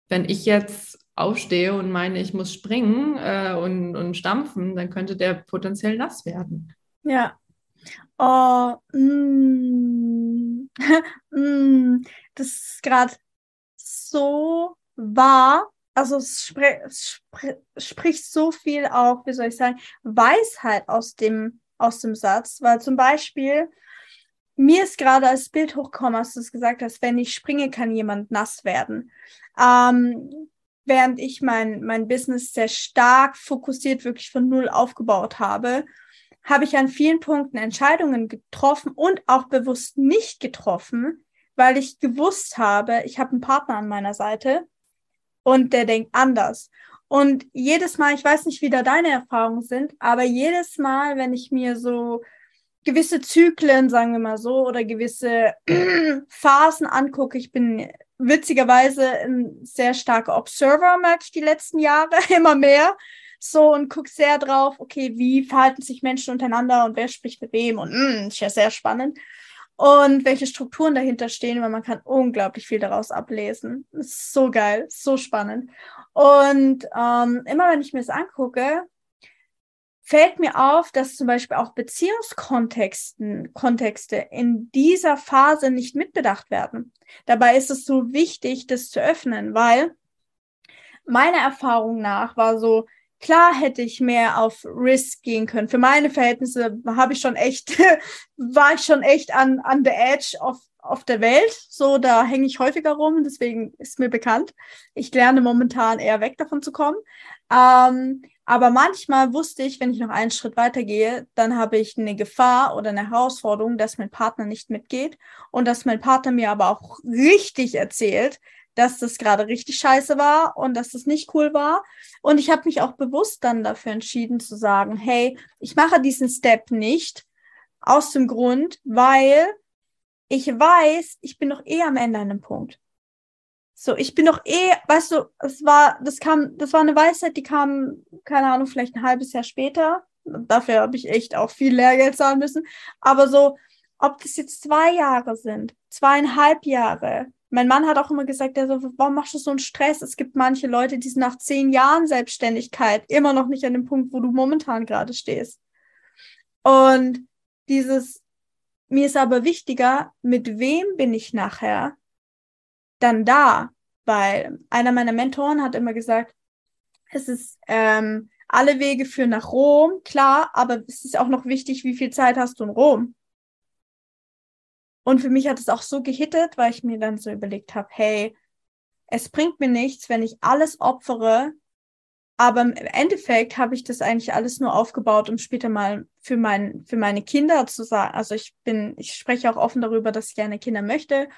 wenn ich jetzt aufstehe und meine, ich muss springen und stampfen, dann könnte der potenziell nass werden. Ja. Oh, das ist gerade so wahr, also es spricht so viel auch, wie soll ich sagen, Weisheit aus dem Satz, weil zum Beispiel, mir ist gerade als Bild hochgekommen, als du es gesagt hast, wenn ich springe, kann jemand nass werden. Während ich mein Business sehr stark fokussiert, wirklich von null aufgebaut habe, habe ich an vielen Punkten Entscheidungen getroffen und auch bewusst nicht getroffen, weil ich gewusst habe, ich habe einen Partner an meiner Seite und der denkt anders. Und jedes Mal, ich weiß nicht, wie da deine Erfahrungen sind, aber jedes Mal, wenn ich mir so gewisse Zyklen, sagen wir mal so, oder gewisse Phasen angucke, ich bin witzigerweise ein sehr starker Observer, merke ich die letzten Jahre immer mehr, so, und gucke sehr drauf, okay, wie verhalten sich Menschen untereinander und wer spricht mit wem und ist ja sehr spannend. Und welche Strukturen dahinter stehen, weil man kann unglaublich viel daraus ablesen. Das ist so geil, so spannend. Und immer wenn ich mir das angucke, fällt mir auf, dass zum Beispiel auch Beziehungskontexte in dieser Phase nicht mitbedacht werden. Dabei ist es so wichtig, das zu öffnen, weil meiner Erfahrung nach war so, klar hätte ich mehr auf Risk gehen können. Für meine Verhältnisse war ich schon echt an the edge of der Welt. So, da hänge ich häufiger rum, deswegen ist mir bekannt. Ich lerne momentan eher weg davon zu kommen. Aber manchmal wusste ich, wenn ich noch einen Schritt weitergehe, dann habe ich eine Gefahr oder eine Herausforderung, dass mein Partner nicht mitgeht und dass mein Partner mir aber auch richtig erzählt, dass das gerade richtig scheiße war und dass das nicht cool war. Und ich habe mich auch bewusst dann dafür entschieden zu sagen, hey, ich mache diesen Step nicht aus dem Grund, weil ich weiß, ich bin doch am Ende an einem Punkt. So, ich bin doch weißt du, das war eine Weisheit, die kam, keine Ahnung, vielleicht ein halbes Jahr später. Dafür habe ich echt auch viel Lehrgeld zahlen müssen. Aber so, ob das jetzt 2 Jahre sind, 2,5 Jahre, mein Mann hat auch immer gesagt, der so, warum machst du so einen Stress? Es gibt manche Leute, die sind nach 10 Jahren Selbstständigkeit immer noch nicht an dem Punkt, wo du momentan gerade stehst. Und mir ist aber wichtiger, mit wem bin ich nachher dann da? Weil einer meiner Mentoren hat immer gesagt, es ist, alle Wege führen nach Rom, klar, aber es ist auch noch wichtig, wie viel Zeit hast du in Rom? Und für mich hat es auch so gehittet, weil ich mir dann so überlegt habe, hey, es bringt mir nichts, wenn ich alles opfere, aber im Endeffekt habe ich das eigentlich alles nur aufgebaut, um später mal für meine Kinder zu sagen, also ich spreche auch offen darüber, dass ich gerne Kinder möchte,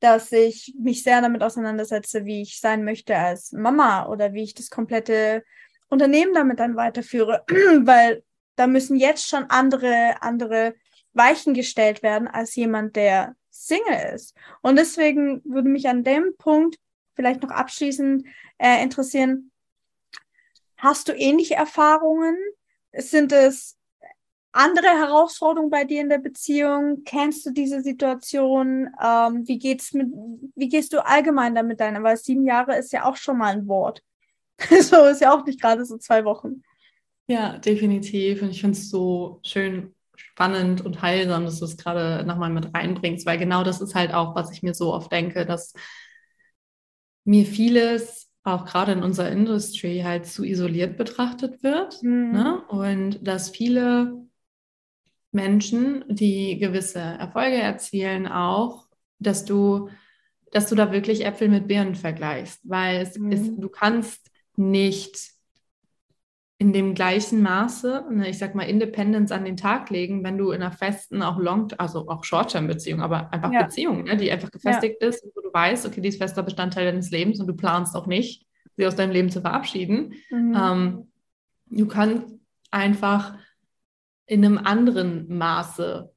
dass ich mich sehr damit auseinandersetze, wie ich sein möchte als Mama oder wie ich das komplette Unternehmen damit dann weiterführe, weil da müssen jetzt schon andere Weichen gestellt werden als jemand, der Single ist. Und deswegen würde mich an dem Punkt vielleicht noch abschließend interessieren, hast du ähnliche Erfahrungen? Sind es andere Herausforderungen bei dir in der Beziehung? Kennst du diese Situation? Wie gehst du allgemein damit ein? Weil 7 Jahre ist ja auch schon mal ein Wort. So, ist ja auch nicht gerade so 2 Wochen. Ja, definitiv. Und ich finde es so schön, spannend und heilsam, dass du es gerade nochmal mit reinbringst, weil genau das ist halt auch, was ich mir so oft denke, dass mir vieles auch gerade in unserer Industry halt zu isoliert betrachtet wird, ne? Und dass viele Menschen, die gewisse Erfolge erzielen, auch, dass du da wirklich Äpfel mit Birnen vergleichst, weil es ist, du kannst nicht in dem gleichen Maße, ich sag mal, Independence an den Tag legen, wenn du in einer festen, auch also auch Short-Term-Beziehung, aber einfach Beziehung, ne, die einfach gefestigt ist, wo du weißt, okay, die ist fester Bestandteil deines Lebens und du planst auch nicht, sie aus deinem Leben zu verabschieden. Du kannst einfach in einem anderen Maße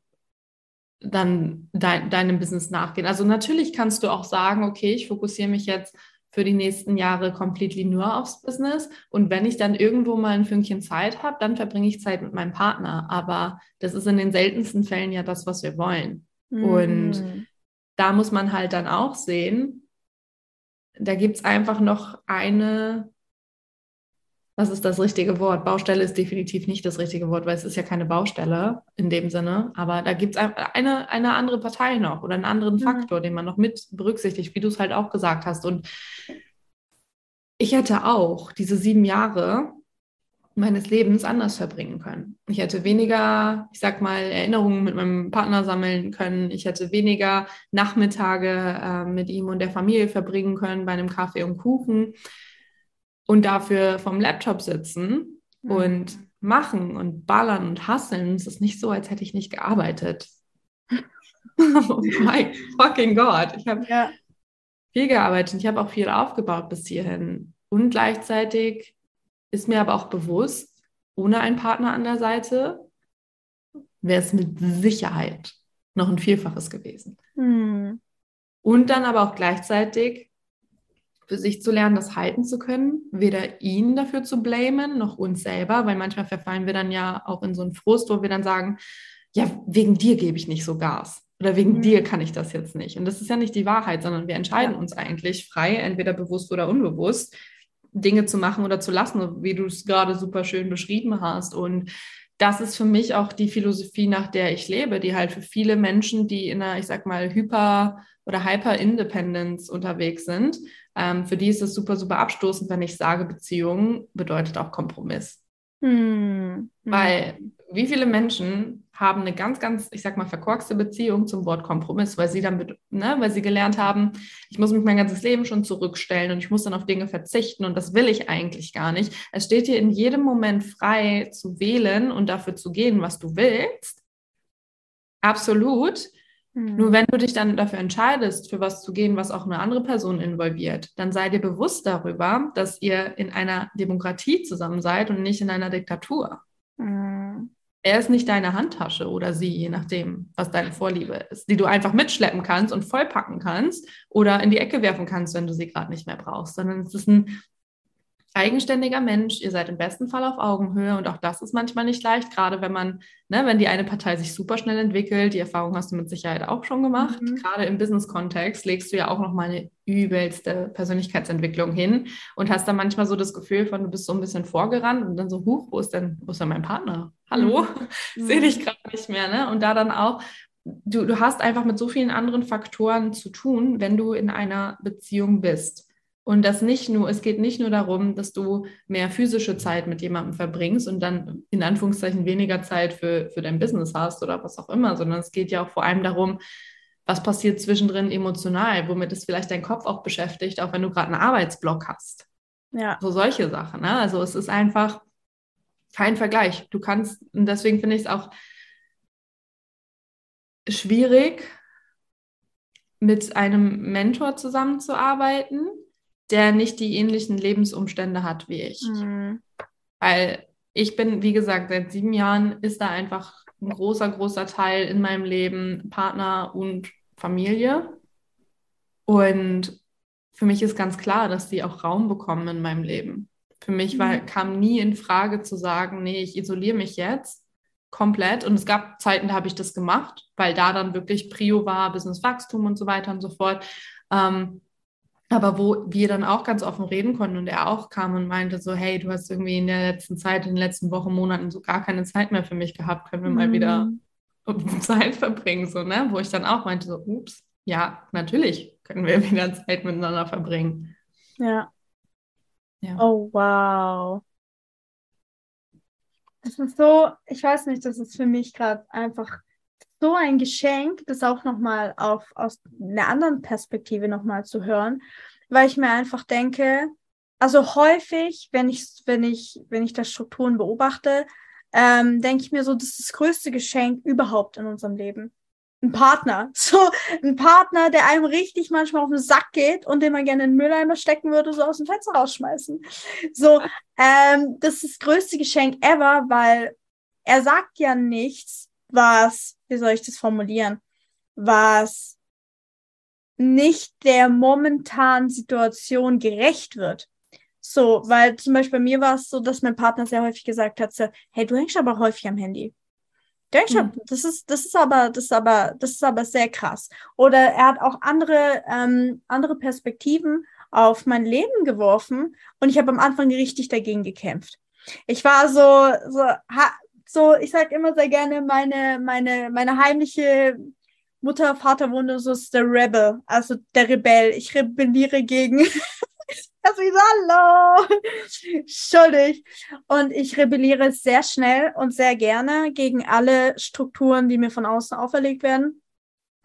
dann deinem Business nachgehen. Also natürlich kannst du auch sagen, okay, ich fokussiere mich jetzt für die nächsten Jahre completely nur aufs Business. Und wenn ich dann irgendwo mal ein Fünkchen Zeit habe, dann verbringe ich Zeit mit meinem Partner. Aber das ist in den seltensten Fällen ja das, was wir wollen. Und da muss man halt dann auch sehen, da gibt es einfach noch eine, was ist das richtige Wort? Baustelle ist definitiv nicht das richtige Wort, weil es ist ja keine Baustelle in dem Sinne. Aber da gibt es eine andere Partei noch oder einen anderen Faktor, den man noch mit berücksichtigt, wie du es halt auch gesagt hast. Und ich hätte auch diese 7 Jahre meines Lebens anders verbringen können. Ich hätte weniger, ich sag mal, Erinnerungen mit meinem Partner sammeln können. Ich hätte weniger Nachmittage mit ihm und der Familie verbringen können bei einem Kaffee und Kuchen und dafür vom Laptop sitzen und machen und ballern und hasseln. Es ist nicht so, als hätte ich nicht gearbeitet. Oh my fucking God. Ich habe viel gearbeitet. Ich habe auch viel aufgebaut bis hierhin. Und gleichzeitig ist mir aber auch bewusst, ohne einen Partner an der Seite wäre es mit Sicherheit noch ein Vielfaches gewesen. Und dann aber auch gleichzeitig für sich zu lernen, das halten zu können, weder ihn dafür zu blamen, noch uns selber, weil manchmal verfallen wir dann ja auch in so einen Frust, wo wir dann sagen, ja, wegen dir gebe ich nicht so Gas oder wegen dir kann ich das jetzt nicht. Und das ist ja nicht die Wahrheit, sondern wir entscheiden uns eigentlich frei, entweder bewusst oder unbewusst, Dinge zu machen oder zu lassen, wie du es gerade super schön beschrieben hast. Und das ist für mich auch die Philosophie, nach der ich lebe, die halt für viele Menschen, die in einer, ich sag mal, Hyper- oder Hyper-Independence unterwegs sind, für die ist es super, super abstoßend, wenn ich sage, Beziehung bedeutet auch Kompromiss. Weil wie viele Menschen haben eine ganz, ganz, ich sag mal, verkorkste Beziehung zum Wort Kompromiss, weil sie dann, weil sie gelernt haben, ich muss mich mein ganzes Leben schon zurückstellen und ich muss dann auf Dinge verzichten und das will ich eigentlich gar nicht. Es steht dir in jedem Moment frei zu wählen und dafür zu gehen, was du willst. Absolut. Nur wenn du dich dann dafür entscheidest, für was zu gehen, was auch eine andere Person involviert, dann sei dir bewusst darüber, dass ihr in einer Demokratie zusammen seid und nicht in einer Diktatur. Er ist nicht deine Handtasche oder sie, je nachdem, was deine Vorliebe ist, die du einfach mitschleppen kannst und vollpacken kannst oder in die Ecke werfen kannst, wenn du sie gerade nicht mehr brauchst, sondern es ist ein eigenständiger Mensch. Ihr seid im besten Fall auf Augenhöhe und auch das ist manchmal nicht leicht, gerade wenn man, wenn die eine Partei sich super schnell entwickelt, die Erfahrung hast du mit Sicherheit auch schon gemacht, gerade im Business-Kontext legst du ja auch nochmal eine übelste Persönlichkeitsentwicklung hin und hast dann manchmal so das Gefühl von, du bist so ein bisschen vorgerannt und dann so, huch, wo ist denn mein Partner? Hallo, sehe dich gerade nicht mehr, Und da dann auch, du hast einfach mit so vielen anderen Faktoren zu tun, wenn du in einer Beziehung bist. Und es geht nicht nur darum, dass du mehr physische Zeit mit jemandem verbringst und dann in Anführungszeichen weniger Zeit für dein Business hast oder was auch immer, sondern es geht ja auch vor allem darum, was passiert zwischendrin emotional, womit ist vielleicht dein Kopf auch beschäftigt, auch wenn du gerade einen Arbeitsblock hast. Ja. So solche Sachen. Also es ist einfach kein Vergleich. Du kannst, und deswegen finde ich es auch schwierig, mit einem Mentor zusammenzuarbeiten, der nicht die ähnlichen Lebensumstände hat wie ich. Weil ich bin, wie gesagt, seit 7 Jahren ist da einfach ein großer, großer Teil in meinem Leben Partner und Familie. Und für mich ist ganz klar, dass die auch Raum bekommen in meinem Leben. Für mich kam nie in Frage zu sagen, nee, ich isoliere mich jetzt komplett. Und es gab Zeiten, da habe ich das gemacht, weil da dann wirklich Prio war, Businesswachstum und so weiter und so fort. Aber wo wir dann auch ganz offen reden konnten und er auch kam und meinte so, hey, du hast irgendwie in der letzten Zeit, in den letzten Wochen, Monaten so gar keine Zeit mehr für mich gehabt, können wir mal wieder Zeit verbringen, Wo ich dann auch meinte so, ups, ja, natürlich können wir wieder Zeit miteinander verbringen. Ja. Oh, wow. Das ist so, ich weiß nicht, das ist für mich gerade einfach so ein Geschenk, das auch nochmal aus einer anderen Perspektive nochmal zu hören, weil ich mir einfach denke, also häufig, wenn ich da Strukturen beobachte, denke ich mir so, das ist das größte Geschenk überhaupt in unserem Leben. Ein Partner. So ein Partner, der einem richtig manchmal auf den Sack geht und den man gerne in den Mülleimer stecken würde, so aus dem Fenster rausschmeißen. So, das ist das größte Geschenk ever, weil er sagt ja nichts, was, wie soll ich das formulieren, was nicht der momentanen Situation gerecht wird. So, weil zum Beispiel bei mir war es so, dass mein Partner sehr häufig gesagt hat, hey, du hängst aber häufig am Handy. Das ist aber sehr krass. Oder er hat auch andere Perspektiven auf mein Leben geworfen und ich habe am Anfang richtig dagegen gekämpft. Ich war so, ich sage immer sehr gerne, meine heimliche Mutter-Vater-Wunde, so ist der Rebel, also der Rebell. Ich rebelliere gegen Yasmin, hallo, schuldig. Und ich rebelliere sehr schnell und sehr gerne gegen alle Strukturen, die mir von außen auferlegt werden.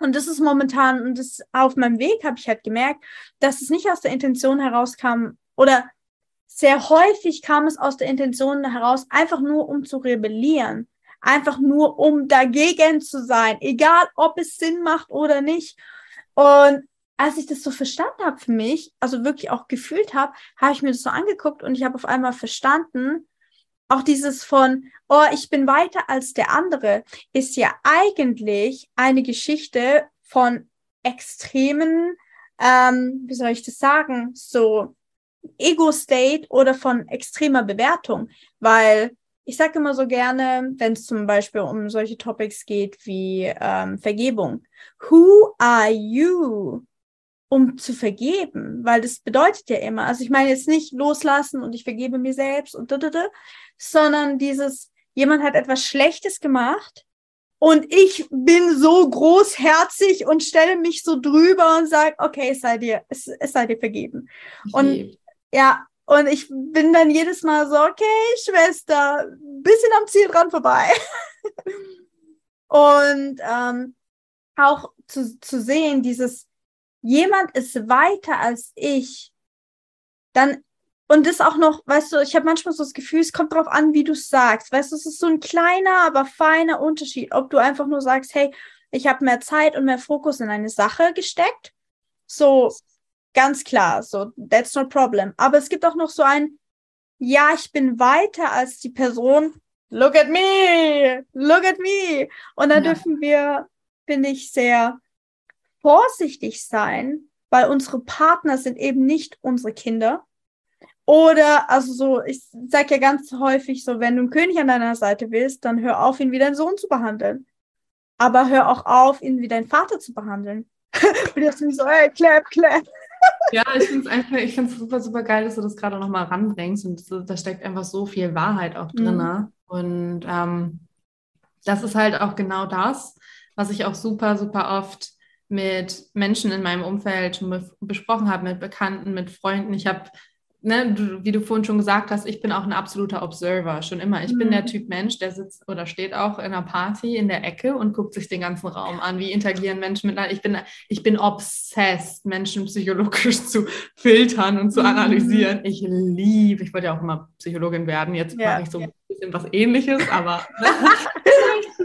Und das ist momentan, und das auf meinem Weg habe ich halt gemerkt, dass es nicht aus der Intention herauskam, oder sehr häufig kam es aus der Intention heraus, einfach nur um zu rebellieren, einfach nur um dagegen zu sein, egal ob es Sinn macht oder nicht. Und als ich das so verstanden habe für mich, also wirklich auch gefühlt habe, habe ich mir das so angeguckt und ich habe auf einmal verstanden, auch dieses von, oh, ich bin weiter als der andere, ist ja eigentlich eine Geschichte von extremen, wie soll ich das sagen, so Ego-State oder von extremer Bewertung, weil ich sage immer so gerne, wenn es zum Beispiel um solche Topics geht wie Vergebung, who are you, um zu vergeben, weil das bedeutet ja immer, also ich meine jetzt nicht loslassen und ich vergebe mir selbst und sondern dieses, jemand hat etwas Schlechtes gemacht und ich bin so großherzig und stelle mich so drüber und sage, okay, es sei dir vergeben. Okay. Und ja, und ich bin dann jedes Mal so, okay, Schwester, bisschen am Ziel dran vorbei. Und auch zu sehen, dieses, jemand ist weiter als ich, dann, und das auch noch, weißt du, ich habe manchmal so das Gefühl, es kommt drauf an, wie du es sagst, weißt du, es ist so ein kleiner, aber feiner Unterschied, ob du einfach nur sagst, hey, ich habe mehr Zeit und mehr Fokus in eine Sache gesteckt, so ganz klar, so that's no problem, aber es gibt auch noch so ein, ja, ich bin weiter als die Person, look at me, und dann dürfen wir, finde ich, sehr vorsichtig sein, weil unsere Partner sind eben nicht unsere Kinder. Oder, also so, ich sage ja ganz häufig so, wenn du einen König an deiner Seite willst, dann hör auf, ihn wie deinen Sohn zu behandeln. Aber hör auch auf, ihn wie deinen Vater zu behandeln. Und jetzt bin ich so, ey, clap. Ja, ich finde es einfach, super geil, dass du das gerade nochmal ranbringst. Und da steckt einfach so viel Wahrheit auch drin. Mhm. Und das ist halt auch genau das, was ich auch super oft mit Menschen in meinem Umfeld besprochen habe, mit Bekannten, mit Freunden. Ich habe, wie du vorhin schon gesagt hast, ich bin auch ein absoluter Observer, schon immer. Ich bin der Typ Mensch, der sitzt oder steht auch in einer Party in der Ecke und guckt sich den ganzen Raum an, wie interagieren Menschen miteinander. Ich bin obsessed, Menschen psychologisch zu filtern und zu analysieren. Ich wollte ja auch immer Psychologin werden, jetzt mache ich so ein bisschen was Ähnliches, aber...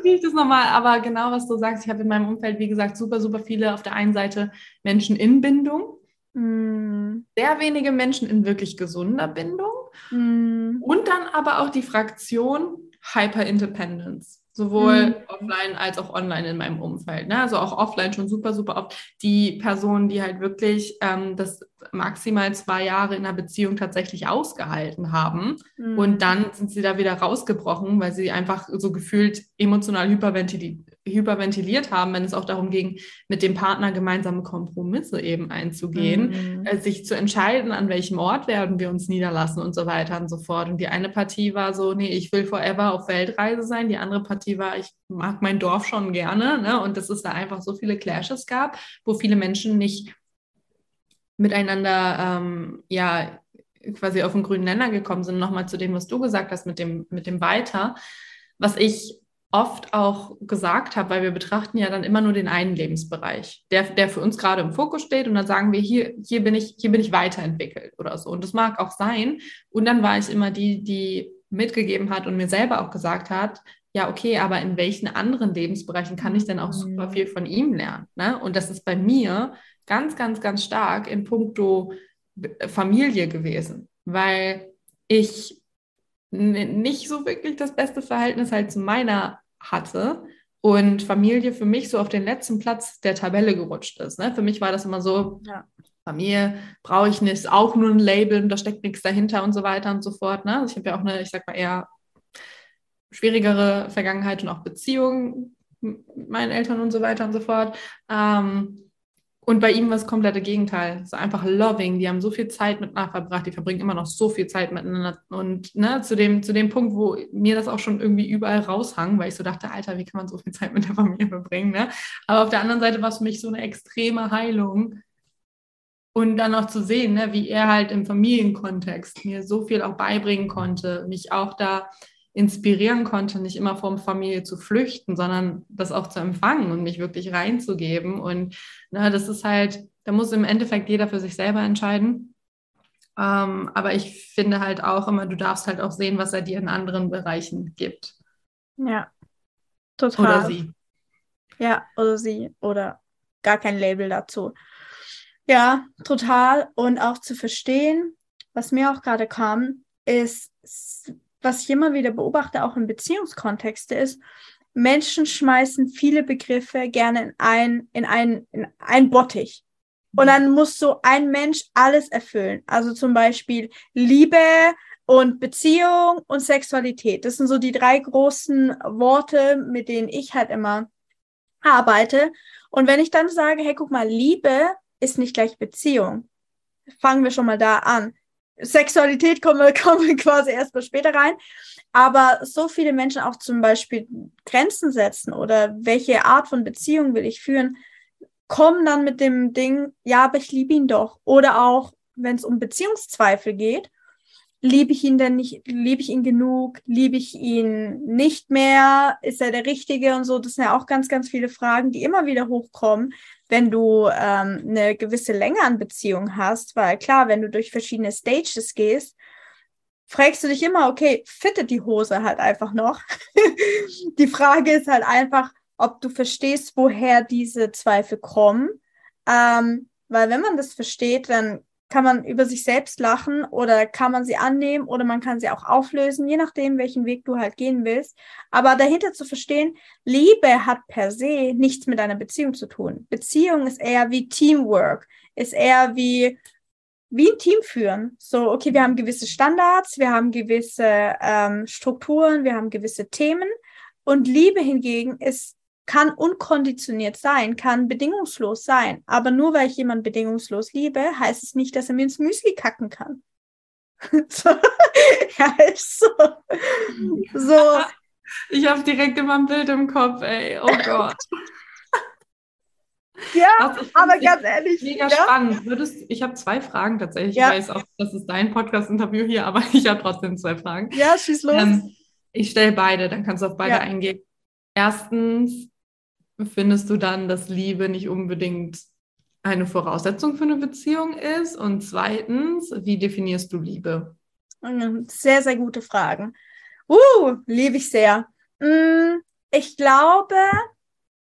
Das nochmal, aber genau, was du sagst, ich habe in meinem Umfeld, wie gesagt, super viele auf der einen Seite Menschen in Bindung, sehr wenige Menschen in wirklich gesunder Bindung und dann aber auch die Fraktion Hyper-Independence, sowohl offline als auch online in meinem Umfeld, ne? Also auch offline schon super oft die Personen, die halt wirklich das maximal 2 Jahre in einer Beziehung tatsächlich ausgehalten haben und dann sind sie da wieder rausgebrochen, weil sie einfach so gefühlt emotional hyperventiliert haben, wenn es auch darum ging, mit dem Partner gemeinsame Kompromisse eben einzugehen, sich zu entscheiden, an welchem Ort werden wir uns niederlassen und so weiter und so fort. Und die eine Partie war so, nee, ich will forever auf Weltreise sein. Die andere Partie war, ich mag mein Dorf schon gerne. Ne? Und dass es da einfach so viele Clashes gab, wo viele Menschen nicht miteinander, quasi auf den grünen Nenner gekommen sind. Nochmal zu dem, was du gesagt hast, mit dem Weiter, was ich oft auch gesagt habe, weil wir betrachten ja dann immer nur den einen Lebensbereich, der für uns gerade im Fokus steht, und dann sagen wir, hier bin ich weiterentwickelt oder so. Und das mag auch sein. Und dann war ich immer die, die mitgegeben hat und mir selber auch gesagt hat, ja, okay, aber in welchen anderen Lebensbereichen kann ich denn auch super viel von ihm lernen? Ne? Und das ist bei mir ganz stark in puncto Familie gewesen, weil ich nicht so wirklich das beste Verhältnis halt zu meiner hatte und Familie für mich so auf den letzten Platz der Tabelle gerutscht ist. Ne? Für mich war das immer so, Familie brauche ich nicht, ist auch nur ein Label, da steckt nichts dahinter und so weiter und so fort. Ne? Also ich habe ja auch eine, ich sag mal, eher schwierigere Vergangenheit und auch Beziehungen mit meinen Eltern und so weiter und so fort. Und bei ihm war das komplette Gegenteil. Es ist einfach loving. Die haben so viel Zeit miteinander verbracht. Die verbringen immer noch so viel Zeit miteinander. Und zu dem Punkt, wo mir das auch schon irgendwie überall raushang, weil ich so dachte, Alter, wie kann man so viel Zeit mit der Familie verbringen? Ne? Aber auf der anderen Seite war es für mich so eine extreme Heilung, Und dann noch zu sehen, ne, wie er halt im Familienkontext mir so viel auch beibringen konnte, mich auch da inspirieren konnte, nicht immer vor Familie zu flüchten, sondern das auch zu empfangen und mich wirklich reinzugeben. Und ne, das ist halt, da muss im Endeffekt jeder für sich selber entscheiden. Aber ich finde halt auch immer, du darfst halt auch sehen, was er dir in anderen Bereichen gibt. Ja, total. Oder sie. Ja, oder sie. Oder gar kein Label dazu. Ja, total. Und auch zu verstehen, was mir auch gerade kam, ist, was ich immer wieder beobachte, auch in Beziehungskontexten, ist, Menschen schmeißen viele Begriffe gerne in einen Bottich. Und dann muss so ein Mensch alles erfüllen. Also zum Beispiel Liebe und Beziehung und Sexualität. Das sind so die drei großen Worte, mit denen ich halt immer arbeite. Und wenn ich dann sage, hey, guck mal, Liebe ist nicht gleich Beziehung. Fangen wir schon mal da an. Sexualität kommen wir quasi erst mal später rein. Aber so viele Menschen auch zum Beispiel Grenzen setzen oder welche Art von Beziehung will ich führen, kommen dann mit dem Ding, ja, aber ich liebe ihn doch. Oder auch, wenn es um Beziehungszweifel geht, liebe ich ihn denn nicht, liebe ich ihn genug, liebe ich ihn nicht mehr, ist er der Richtige und so. Das sind ja auch ganz, ganz viele Fragen, die immer wieder hochkommen, wenn du eine gewisse Länge an Beziehung hast, weil klar, wenn du durch verschiedene Stages gehst, fragst du dich immer, okay, fittet die Hose halt einfach noch? Die Frage ist halt einfach, ob du verstehst, woher diese Zweifel kommen, weil wenn man das versteht, dann kann man über sich selbst lachen oder kann man sie annehmen oder man kann sie auch auflösen, je nachdem, welchen Weg du halt gehen willst. Aber dahinter zu verstehen, Liebe hat per se nichts mit einer Beziehung zu tun. Beziehung ist eher wie Teamwork, ist eher wie ein Team führen. So, okay, wir haben gewisse Standards, wir haben gewisse Strukturen, wir haben gewisse Themen. Und Liebe hingegen kann unkonditioniert sein, kann bedingungslos sein. Aber nur weil ich jemanden bedingungslos liebe, heißt es nicht, dass er mir ins Müsli kacken kann. So. Ja, ist so. So. Ich habe direkt immer ein Bild im Kopf, ey. Oh Gott. Ja, aber ganz ehrlich. Mega spannend. Ich habe zwei Fragen tatsächlich. Ja. Ich weiß auch, das ist dein Podcast-Interview hier, aber ich habe trotzdem zwei Fragen. Ja, schieß los. Ich stelle beide, dann kannst du auf beide eingehen. Erstens, findest du dann, dass Liebe nicht unbedingt eine Voraussetzung für eine Beziehung ist? Und zweitens, wie definierst du Liebe? Sehr, sehr gute Fragen. Liebe ich sehr. Ich glaube,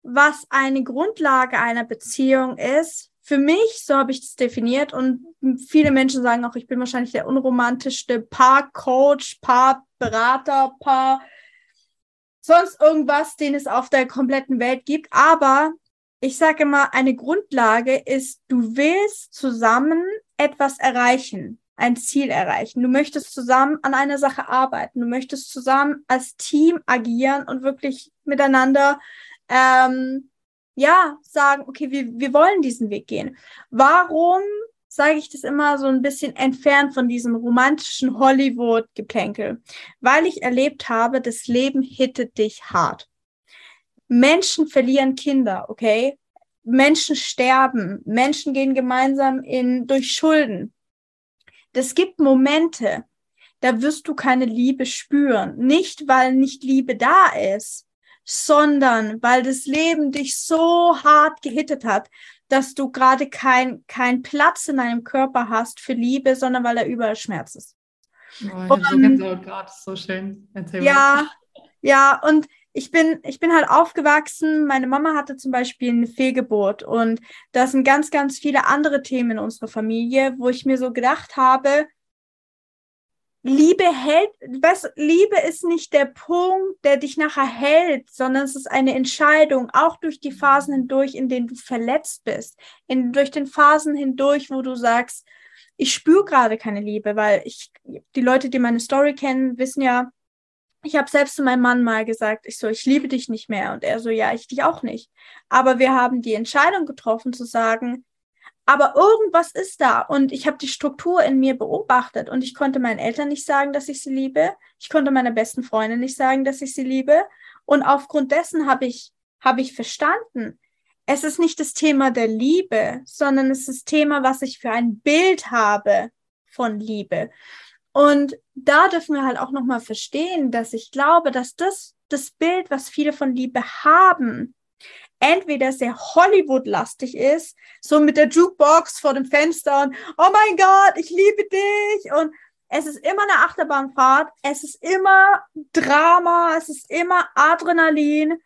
was eine Grundlage einer Beziehung ist, für mich, so habe ich das definiert, und viele Menschen sagen auch, ich bin wahrscheinlich der unromantischste Paar-Coach, Paar-Berater, Paar-sonst irgendwas, den es auf der kompletten Welt gibt. Aber ich sage immer, eine Grundlage ist, du willst zusammen etwas erreichen, ein Ziel erreichen. Du möchtest zusammen an einer Sache arbeiten. Du möchtest zusammen als Team agieren und wirklich miteinander sagen, okay, wir wollen diesen Weg gehen. Warum sage ich das immer so ein bisschen entfernt von diesem romantischen Hollywood-Geplänkel? Weil ich erlebt habe, das Leben hittet dich hart. Menschen verlieren Kinder, okay? Menschen sterben, Menschen gehen gemeinsam durch Schulden. Das gibt Momente, da wirst du keine Liebe spüren. Nicht, weil nicht Liebe da ist, sondern weil das Leben dich so hart gehittet hat, dass du gerade keinen Platz in deinem Körper hast für Liebe, sondern weil da überall Schmerz ist. Oh, ich hab so grad, so schön. Ja, und ich bin halt aufgewachsen, meine Mama hatte zum Beispiel eine Fehlgeburt und da sind ganz, ganz viele andere Themen in unserer Familie, wo ich mir so gedacht habe, Liebe Liebe ist nicht der Punkt, der dich nachher hält, sondern es ist eine Entscheidung, auch durch die Phasen hindurch, in denen du verletzt bist, durch den Phasen hindurch, wo du sagst, ich spüre gerade keine Liebe, weil die Leute, die meine Story kennen, wissen ja, ich habe selbst zu meinem Mann mal gesagt, ich liebe dich nicht mehr, und er so, ja, ich dich auch nicht. Aber wir haben die Entscheidung getroffen zu sagen, aber irgendwas ist da, und ich habe die Struktur in mir beobachtet und ich konnte meinen Eltern nicht sagen, dass ich sie liebe. Ich konnte meiner besten Freundin nicht sagen, dass ich sie liebe, und aufgrund dessen habe ich verstanden, Es ist nicht das Thema der Liebe, sondern es ist das Thema, was ich für ein Bild habe von Liebe. Und da dürfen wir halt auch nochmal verstehen, dass ich glaube, dass das Bild, was viele von Liebe haben, entweder sehr Hollywood-lastig ist, so mit der Jukebox vor dem Fenster und oh mein Gott, ich liebe dich, und es ist immer eine Achterbahnfahrt, es ist immer Drama, es ist immer Adrenalin.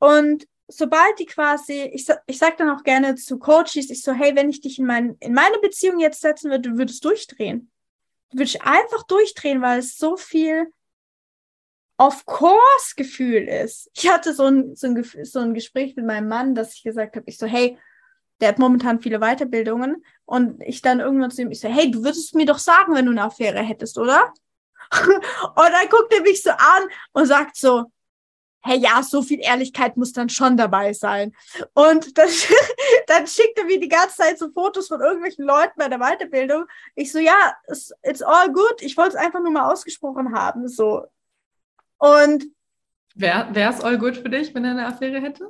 Und sobald die quasi, ich sage dann auch gerne zu Coaches, ich so, hey, wenn ich dich in meine Beziehung jetzt setzen würde, du würdest durchdrehen. Du würdest einfach durchdrehen, weil es so viel Of-Course-Gefühl ist. Ich hatte so ein Gespräch mit meinem Mann, dass ich gesagt habe, ich so, hey, der hat momentan viele Weiterbildungen, und ich dann irgendwann zu ihm, ich so, hey, du würdest mir doch sagen, wenn du eine Affäre hättest, oder? Und dann guckt er mich so an und sagt so, hey, ja, so viel Ehrlichkeit muss dann schon dabei sein. Und dann schickt er mir die ganze Zeit so Fotos von irgendwelchen Leuten bei der Weiterbildung. Ich so, ja, it's all good. Ich wollte es einfach nur mal ausgesprochen haben, so. Und wäre es all good für dich, wenn er eine Affäre hätte?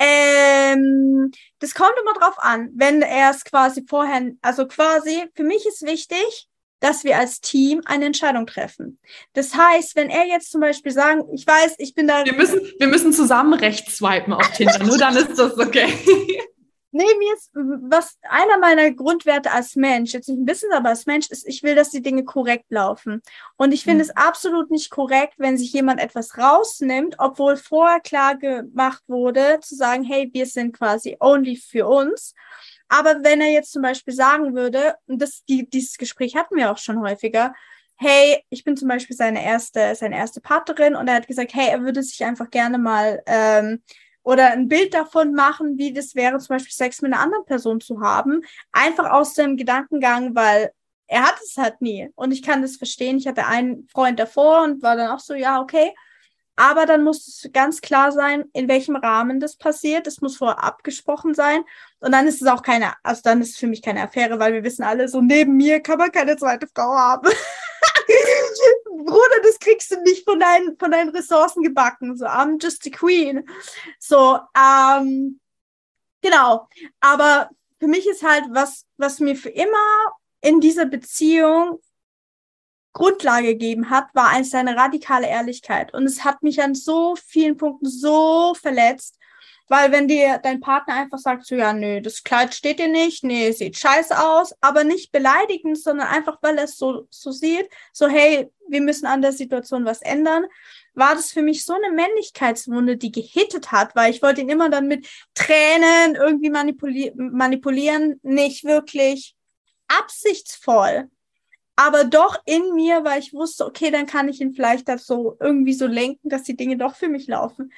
Das kommt immer drauf an, wenn er es quasi vorher, also quasi, für mich ist wichtig, dass wir als Team eine Entscheidung treffen. Das heißt, wenn er jetzt zum Beispiel sagen, ich weiß, ich bin da... Wir müssen zusammen rechts swipen auf Tinder, nur dann ist das okay. Nee, mir ist, was einer meiner Grundwerte als Mensch, jetzt nicht ein bisschen, aber als Mensch ist, ich will, dass die Dinge korrekt laufen. Und ich finde es absolut nicht korrekt, wenn sich jemand etwas rausnimmt, obwohl vorher klar gemacht wurde, zu sagen, hey, wir sind quasi only für uns. Aber wenn er jetzt zum Beispiel sagen würde, und dieses Gespräch hatten wir auch schon häufiger, hey, ich bin zum Beispiel seine erste Partnerin, und er hat gesagt, hey, er würde sich einfach gerne mal oder ein Bild davon machen, wie das wäre, zum Beispiel Sex mit einer anderen Person zu haben, einfach aus dem Gedankengang, weil er hat es halt nie. Und ich kann das verstehen. Ich hatte einen Freund davor und war dann auch so, ja, okay. Aber dann muss es ganz klar sein, in welchem Rahmen das passiert. Es muss vorher abgesprochen sein. Und dann ist es auch dann ist es für mich keine Affäre, weil wir wissen alle, so neben mir kann man keine zweite Frau haben. Bruder, das kriegst du nicht von deinen Ressourcen gebacken. So, I'm just a queen. So, genau. Aber für mich ist halt was mir für immer in dieser Beziehung Grundlage gegeben hat, war seine radikale Ehrlichkeit. Und es hat mich an so vielen Punkten so verletzt, weil wenn dir dein Partner einfach sagt, so, ja, nö, das Kleid steht dir nicht, nee, sieht scheiße aus, aber nicht beleidigend, sondern einfach, weil er es so sieht, so, hey, wir müssen an der Situation was ändern, war das für mich so eine Männlichkeitswunde, die gehittet hat, weil ich wollte ihn immer dann mit Tränen irgendwie manipulieren, nicht wirklich absichtsvoll, aber doch in mir, weil ich wusste, okay, dann kann ich ihn vielleicht das so irgendwie so lenken, dass die Dinge doch für mich laufen.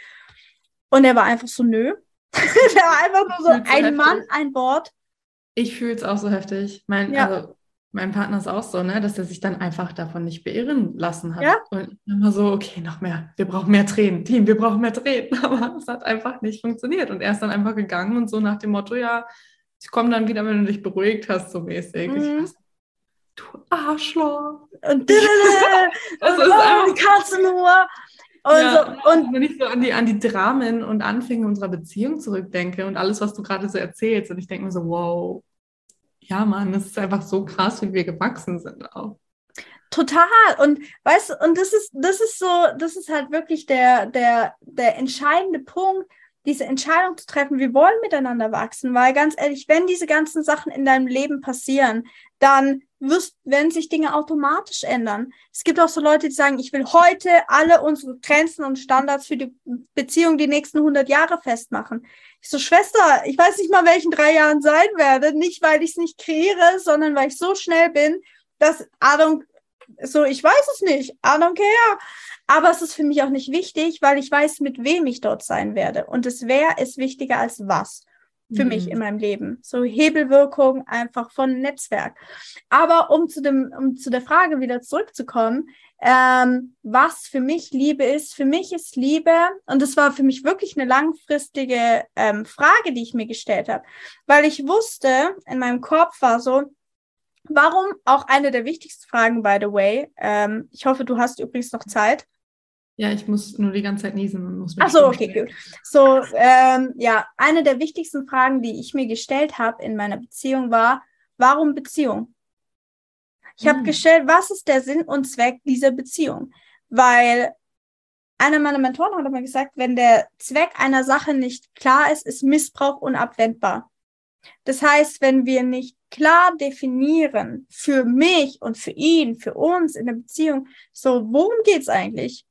Und er war einfach so, nö. Der war einfach nur so, ein Mann, ein Wort. Ich fühle es auch so heftig. Mein Partner ist auch so, ne, dass er sich dann einfach davon nicht beirren lassen hat. Ja? Und immer so, okay, noch mehr. Wir brauchen mehr Tränen. Team, wir brauchen mehr Tränen. Aber es hat einfach nicht funktioniert. Und er ist dann einfach gegangen und so nach dem Motto, ja, ich komme dann wieder, wenn du dich beruhigt hast, so mäßig. Ich weiß, du Arschloch. Und das ist einfach Katzenuhr. Und, ja, so, und wenn ich so an die Dramen und Anfänge unserer Beziehung zurückdenke und alles, was du gerade so erzählst, und ich denke mir so, wow, ja, Mann, das ist einfach so krass, wie wir gewachsen sind auch. Total. Und weißt du, und das ist halt wirklich der entscheidende Punkt, diese Entscheidung zu treffen, wir wollen miteinander wachsen, weil ganz ehrlich, wenn diese ganzen Sachen in deinem Leben passieren, dann werden sich Dinge automatisch ändern. Es gibt auch so Leute, die sagen, ich will heute alle unsere Grenzen und Standards für die Beziehung die nächsten 100 Jahre festmachen. Ich so, Schwester, ich weiß nicht mal, in welchen 3 Jahren sein werde, nicht weil ich es nicht kreiere, sondern weil ich so schnell bin, dass ich weiß es nicht, I don't care. Aber es ist für mich auch nicht wichtig, weil ich weiß, mit wem ich dort sein werde. Und das Wer ist wichtiger als was. Für mich in meinem Leben. So Hebelwirkung einfach von Netzwerk. Aber um zu der Frage wieder zurückzukommen, was für mich Liebe ist. Für mich ist Liebe, und das war für mich wirklich eine langfristige Frage, die ich mir gestellt habe, weil ich wusste, in meinem Kopf war so, warum auch eine der wichtigsten Fragen, by the way, ich hoffe, du hast übrigens noch Zeit. Ja, ich muss nur die ganze Zeit niesen und muss mich. Ach so, okay, gut. So, ja, eine der wichtigsten Fragen, die ich mir gestellt habe in meiner Beziehung war, warum Beziehung? Ich habe gestellt, was ist der Sinn und Zweck dieser Beziehung? Weil einer meiner Mentoren hat immer gesagt, wenn der Zweck einer Sache nicht klar ist, ist Missbrauch unabwendbar. Das heißt, wenn wir nicht klar definieren, für mich und für ihn, für uns in der Beziehung, so worum geht's eigentlich?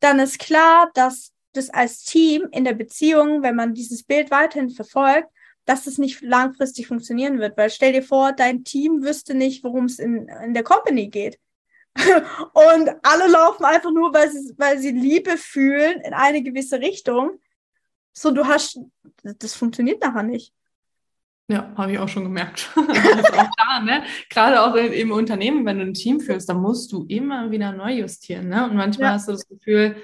Dann ist klar, dass das als Team in der Beziehung, wenn man dieses Bild weiterhin verfolgt, dass das nicht langfristig funktionieren wird. Weil stell dir vor, dein Team wüsste nicht, worum es in der Company geht. Und alle laufen einfach nur, weil sie Liebe fühlen in eine gewisse Richtung. So, das funktioniert nachher nicht. Ja, habe ich auch schon gemerkt. Also auch da, ne? Gerade auch im Unternehmen, wenn du ein Team führst, dann musst du immer wieder neu justieren. Ne? Und manchmal hast du das Gefühl,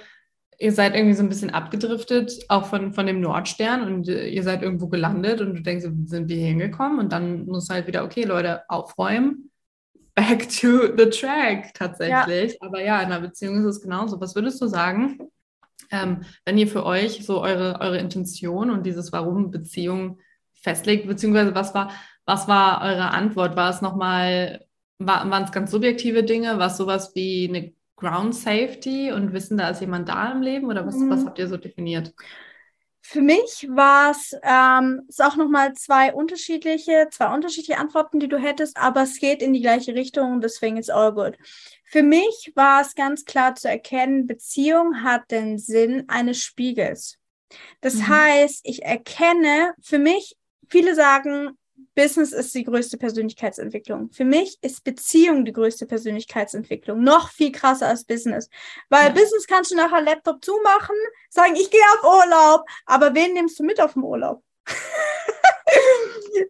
ihr seid irgendwie so ein bisschen abgedriftet, auch von dem Nordstern, und ihr seid irgendwo gelandet und du denkst, sind wir hier hingekommen? Und dann musst du halt wieder, okay, Leute, aufräumen. Back to the track tatsächlich. Ja. Aber ja, in einer Beziehung ist es genauso. Was würdest du sagen, wenn ihr für euch so eure Intention und dieses Warum Beziehung festlegt, beziehungsweise was war eure Antwort? War es nochmal, waren es ganz subjektive Dinge? War es sowas wie eine Ground Safety und wissen, da ist jemand da im Leben? Oder was habt ihr so definiert? Für mich war es auch nochmal zwei unterschiedliche Antworten, die du hättest, aber es geht in die gleiche Richtung, deswegen ist all good. Für mich war es ganz klar zu erkennen, Beziehung hat den Sinn eines Spiegels. Das heißt, ich erkenne, für mich, viele sagen, Business ist die größte Persönlichkeitsentwicklung. Für mich ist Beziehung die größte Persönlichkeitsentwicklung. Noch viel krasser als Business. Weil Business kannst du nachher Laptop zumachen, sagen, ich gehe auf Urlaub. Aber wen nimmst du mit auf den Urlaub?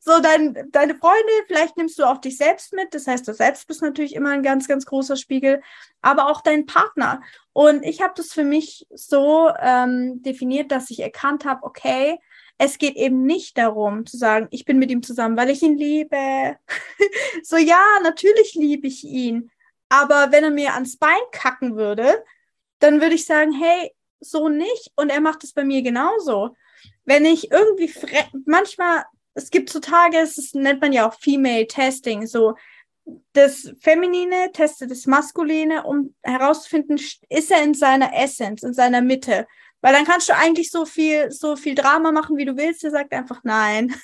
So, deine Freunde, vielleicht nimmst du auch dich selbst mit. Das heißt, du selbst bist natürlich immer ein ganz, ganz großer Spiegel. Aber auch dein Partner. Und ich habe das für mich so definiert, dass ich erkannt habe, okay, es geht eben nicht darum zu sagen, ich bin mit ihm zusammen, weil ich ihn liebe. So, ja, natürlich liebe ich ihn. Aber wenn er mir ans Bein kacken würde, dann würde ich sagen, hey, so nicht. Und er macht es bei mir genauso. Wenn ich irgendwie, manchmal, es gibt so Tage, das nennt man ja auch Female Testing, so das Feminine testet das Maskuline, um herauszufinden, ist er in seiner Essenz, in seiner Mitte. Weil dann kannst du eigentlich so viel Drama machen, wie du willst. Der sagt einfach nein.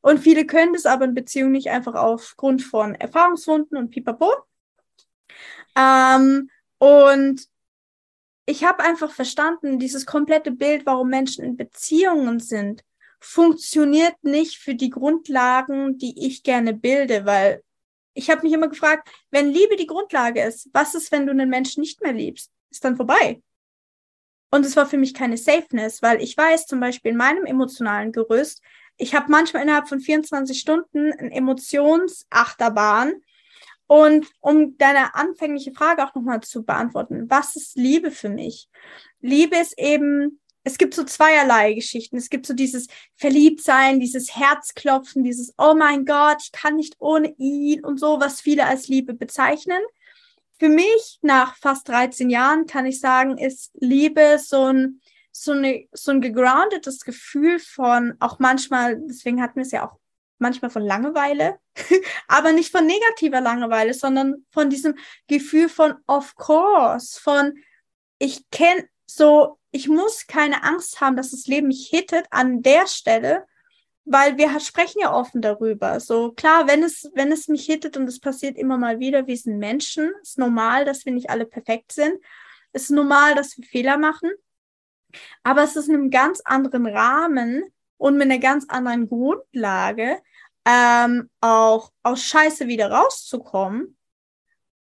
Und viele können das aber in Beziehungen nicht, einfach aufgrund von Erfahrungswunden und pipapo. Und ich habe einfach verstanden, dieses komplette Bild, warum Menschen in Beziehungen sind, funktioniert nicht für die Grundlagen, die ich gerne bilde. Weil ich habe mich immer gefragt, wenn Liebe die Grundlage ist, was ist, wenn du einen Menschen nicht mehr liebst? Ist dann vorbei. Und es war für mich keine Safeness, weil ich weiß, zum Beispiel in meinem emotionalen Gerüst, ich habe manchmal innerhalb von 24 Stunden eine Emotionsachterbahn. Und um deine anfängliche Frage auch nochmal zu beantworten, was ist Liebe für mich? Liebe ist eben, es gibt so zweierlei Geschichten. Es gibt so dieses Verliebtsein, dieses Herzklopfen, dieses oh mein Gott, ich kann nicht ohne ihn und so, was viele als Liebe bezeichnen. Für mich, nach fast 13 Jahren, kann ich sagen, ist Liebe so ein gegroundetes Gefühl von, auch manchmal, deswegen hatten wir es ja auch manchmal von Langeweile, aber nicht von negativer Langeweile, sondern von diesem Gefühl von of course, von ich muss keine Angst haben, dass das Leben mich hittet an der Stelle, weil wir sprechen ja offen darüber. So klar, wenn es mich hittet, und es passiert immer mal wieder, wir sind Menschen. Es ist normal, dass wir nicht alle perfekt sind. Es ist normal, dass wir Fehler machen. Aber es ist in einem ganz anderen Rahmen und mit einer ganz anderen Grundlage, auch aus Scheiße wieder rauszukommen,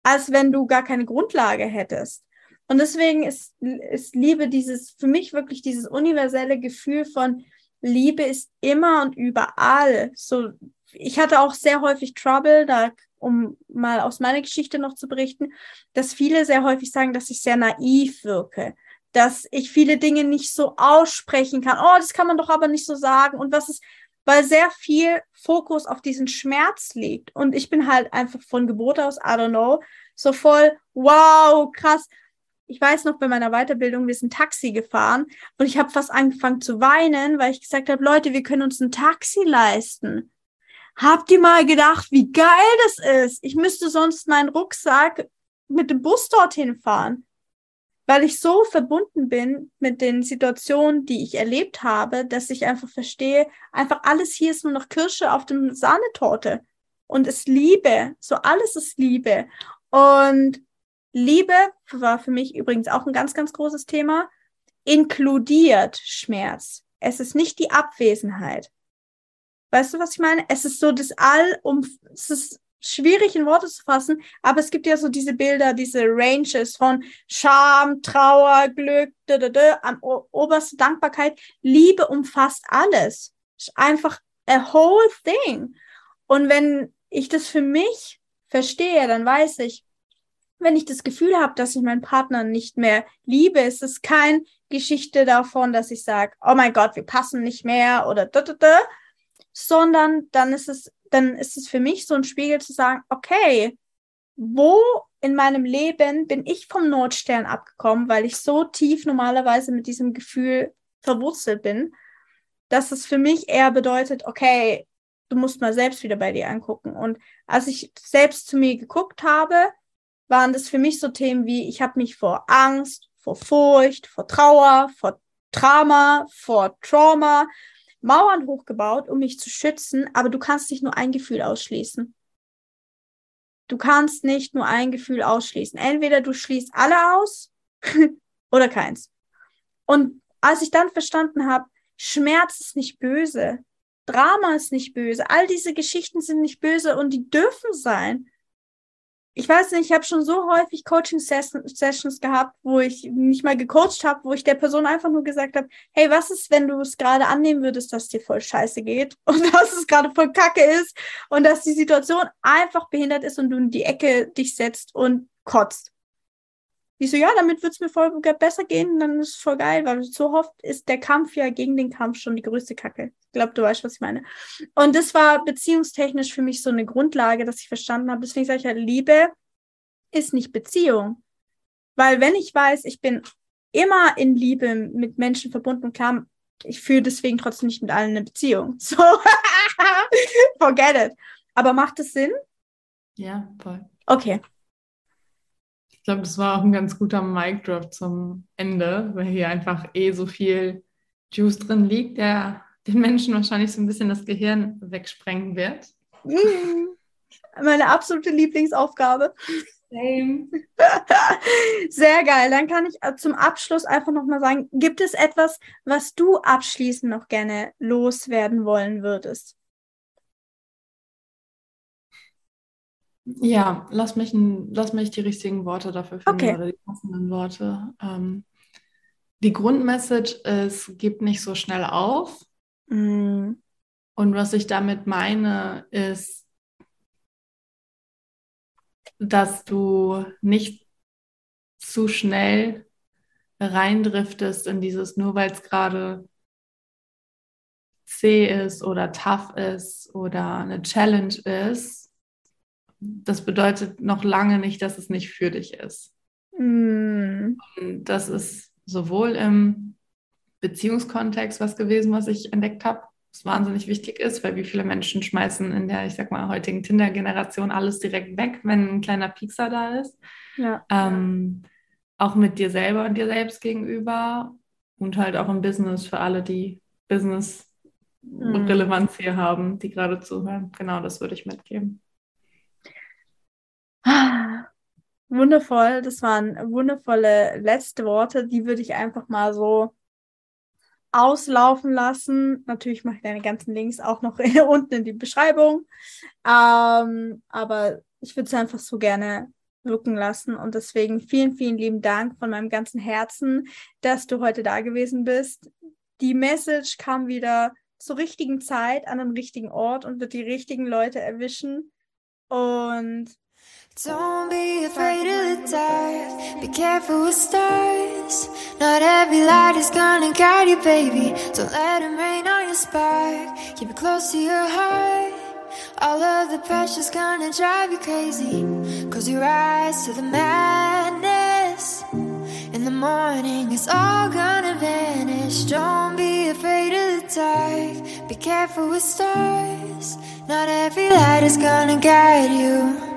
als wenn du gar keine Grundlage hättest. Und deswegen ist Liebe dieses, für mich wirklich dieses universelle Gefühl von, Liebe ist immer und überall. So, ich hatte auch sehr häufig Trouble, da, um mal aus meiner Geschichte noch zu berichten, dass viele sehr häufig sagen, dass ich sehr naiv wirke, dass ich viele Dinge nicht so aussprechen kann. Oh, das kann man doch aber nicht so sagen. Und was ist, weil sehr viel Fokus auf diesen Schmerz liegt. Und ich bin halt einfach von Geburt aus, I don't know, so voll, wow, krass. ich weiß noch, bei meiner Weiterbildung, wir sind Taxi gefahren und ich habe fast angefangen zu weinen, weil ich gesagt habe, Leute, wir können uns ein Taxi leisten. Habt ihr mal gedacht, wie geil das ist? Ich müsste sonst meinen Rucksack mit dem Bus dorthin fahren, weil ich so verbunden bin mit den Situationen, die ich erlebt habe, dass ich einfach verstehe, einfach alles hier ist nur noch Kirsche auf dem Sahnetorte und es ist Liebe, so alles ist Liebe. Und Liebe war für mich übrigens auch ein ganz, ganz großes Thema, inkludiert Schmerz. Es ist nicht die Abwesenheit. Weißt du, was ich meine? Es ist so das es ist schwierig in Worte zu fassen, aber es gibt ja so diese Bilder, diese Ranges von Scham, Trauer, Glück, am oberste Dankbarkeit. Liebe umfasst alles. Ist einfach a whole thing. Und wenn ich das für mich verstehe, dann weiß ich, wenn ich das Gefühl habe, dass ich meinen Partner nicht mehr liebe, ist es keine Geschichte davon, dass ich sage, oh mein Gott, wir passen nicht mehr oder sondern dann ist es für mich so ein Spiegel zu sagen, okay, wo in meinem Leben bin ich vom Nordstern abgekommen, weil ich so tief normalerweise mit diesem Gefühl verwurzelt bin, dass es für mich eher bedeutet, okay, du musst mal selbst wieder bei dir angucken. Und als ich selbst zu mir geguckt habe, waren das für mich so Themen wie, ich habe mich vor Angst, vor Furcht, vor Trauer, vor Trauma Mauern hochgebaut, um mich zu schützen, aber du kannst nicht nur ein Gefühl ausschließen. Du kannst nicht nur ein Gefühl ausschließen. Entweder du schließt alle aus oder keins. Und als ich dann verstanden habe, Schmerz ist nicht böse, Drama ist nicht böse, all diese Geschichten sind nicht böse und die dürfen sein. Ich weiß nicht, ich habe schon so häufig Coaching-Sessions gehabt, wo ich nicht mal gecoacht habe, wo ich der Person einfach nur gesagt habe, hey, was ist, wenn du es gerade annehmen würdest, dass dir voll scheiße geht und dass es gerade voll kacke ist und dass die Situation einfach behindert ist und du in die Ecke dich setzt und kotzt. Ich so, ja, damit wird es mir voll besser gehen, dann ist es voll geil, weil so oft ist der Kampf ja gegen den Kampf schon die größte Kacke. Ich glaube, du weißt, was ich meine. Und das war beziehungstechnisch für mich so eine Grundlage, dass ich verstanden habe, deswegen sage ich ja, Liebe ist nicht Beziehung. Weil wenn ich weiß, ich bin immer in Liebe mit Menschen verbunden, klar, ich fühle deswegen trotzdem nicht mit allen eine Beziehung. So, forget it. Aber macht es Sinn? Ja, voll. Okay. Ich glaube, das war auch ein ganz guter Mic-Drop zum Ende, weil hier einfach so viel Juice drin liegt, der den Menschen wahrscheinlich so ein bisschen das Gehirn wegsprengen wird. Meine absolute Lieblingsaufgabe. Same. Sehr geil. Dann kann ich zum Abschluss einfach nochmal sagen, gibt es etwas, was du abschließend noch gerne loswerden wollen würdest? Ja, lass mich die richtigen Worte dafür finden, okay, oder die passenden Worte. Die Grundmessage ist, gib nicht so schnell auf. Mm. Und was ich damit meine, ist, dass du nicht zu schnell reindriftest in dieses, nur weil es gerade zäh ist oder tough ist oder eine Challenge ist. Das bedeutet noch lange nicht, dass es nicht für dich ist. Mm. Und das ist sowohl im Beziehungskontext was gewesen, was ich entdeckt habe, was wahnsinnig wichtig ist, weil wie viele Menschen schmeißen in der, ich sag mal, heutigen Tinder-Generation alles direkt weg, wenn ein kleiner Piekser da ist. Ja. Auch mit dir selber und dir selbst gegenüber und halt auch im Business für alle, die Business-Relevanz hier haben, die gerade zuhören. Genau, das würde ich mitgeben. Wundervoll, das waren wundervolle letzte Worte, die würde ich einfach mal so auslaufen lassen. Natürlich mache ich deine ganzen Links auch noch unten in die Beschreibung, aber ich würde es einfach so gerne wirken lassen und deswegen vielen, vielen lieben Dank von meinem ganzen Herzen, dass du heute da gewesen bist. Die Message kam wieder zur richtigen Zeit, an den richtigen Ort und wird die richtigen Leute erwischen und don't be afraid of the dark, be careful with stars. Not every light is gonna guide you, baby. Don't let them rain on your spark. Keep it close to your heart. All of the pressure's gonna drive you crazy, close your eyes to the madness. In the morning, it's all gonna vanish. Don't be afraid of the dark. Be careful with stars. Not every light is gonna guide you.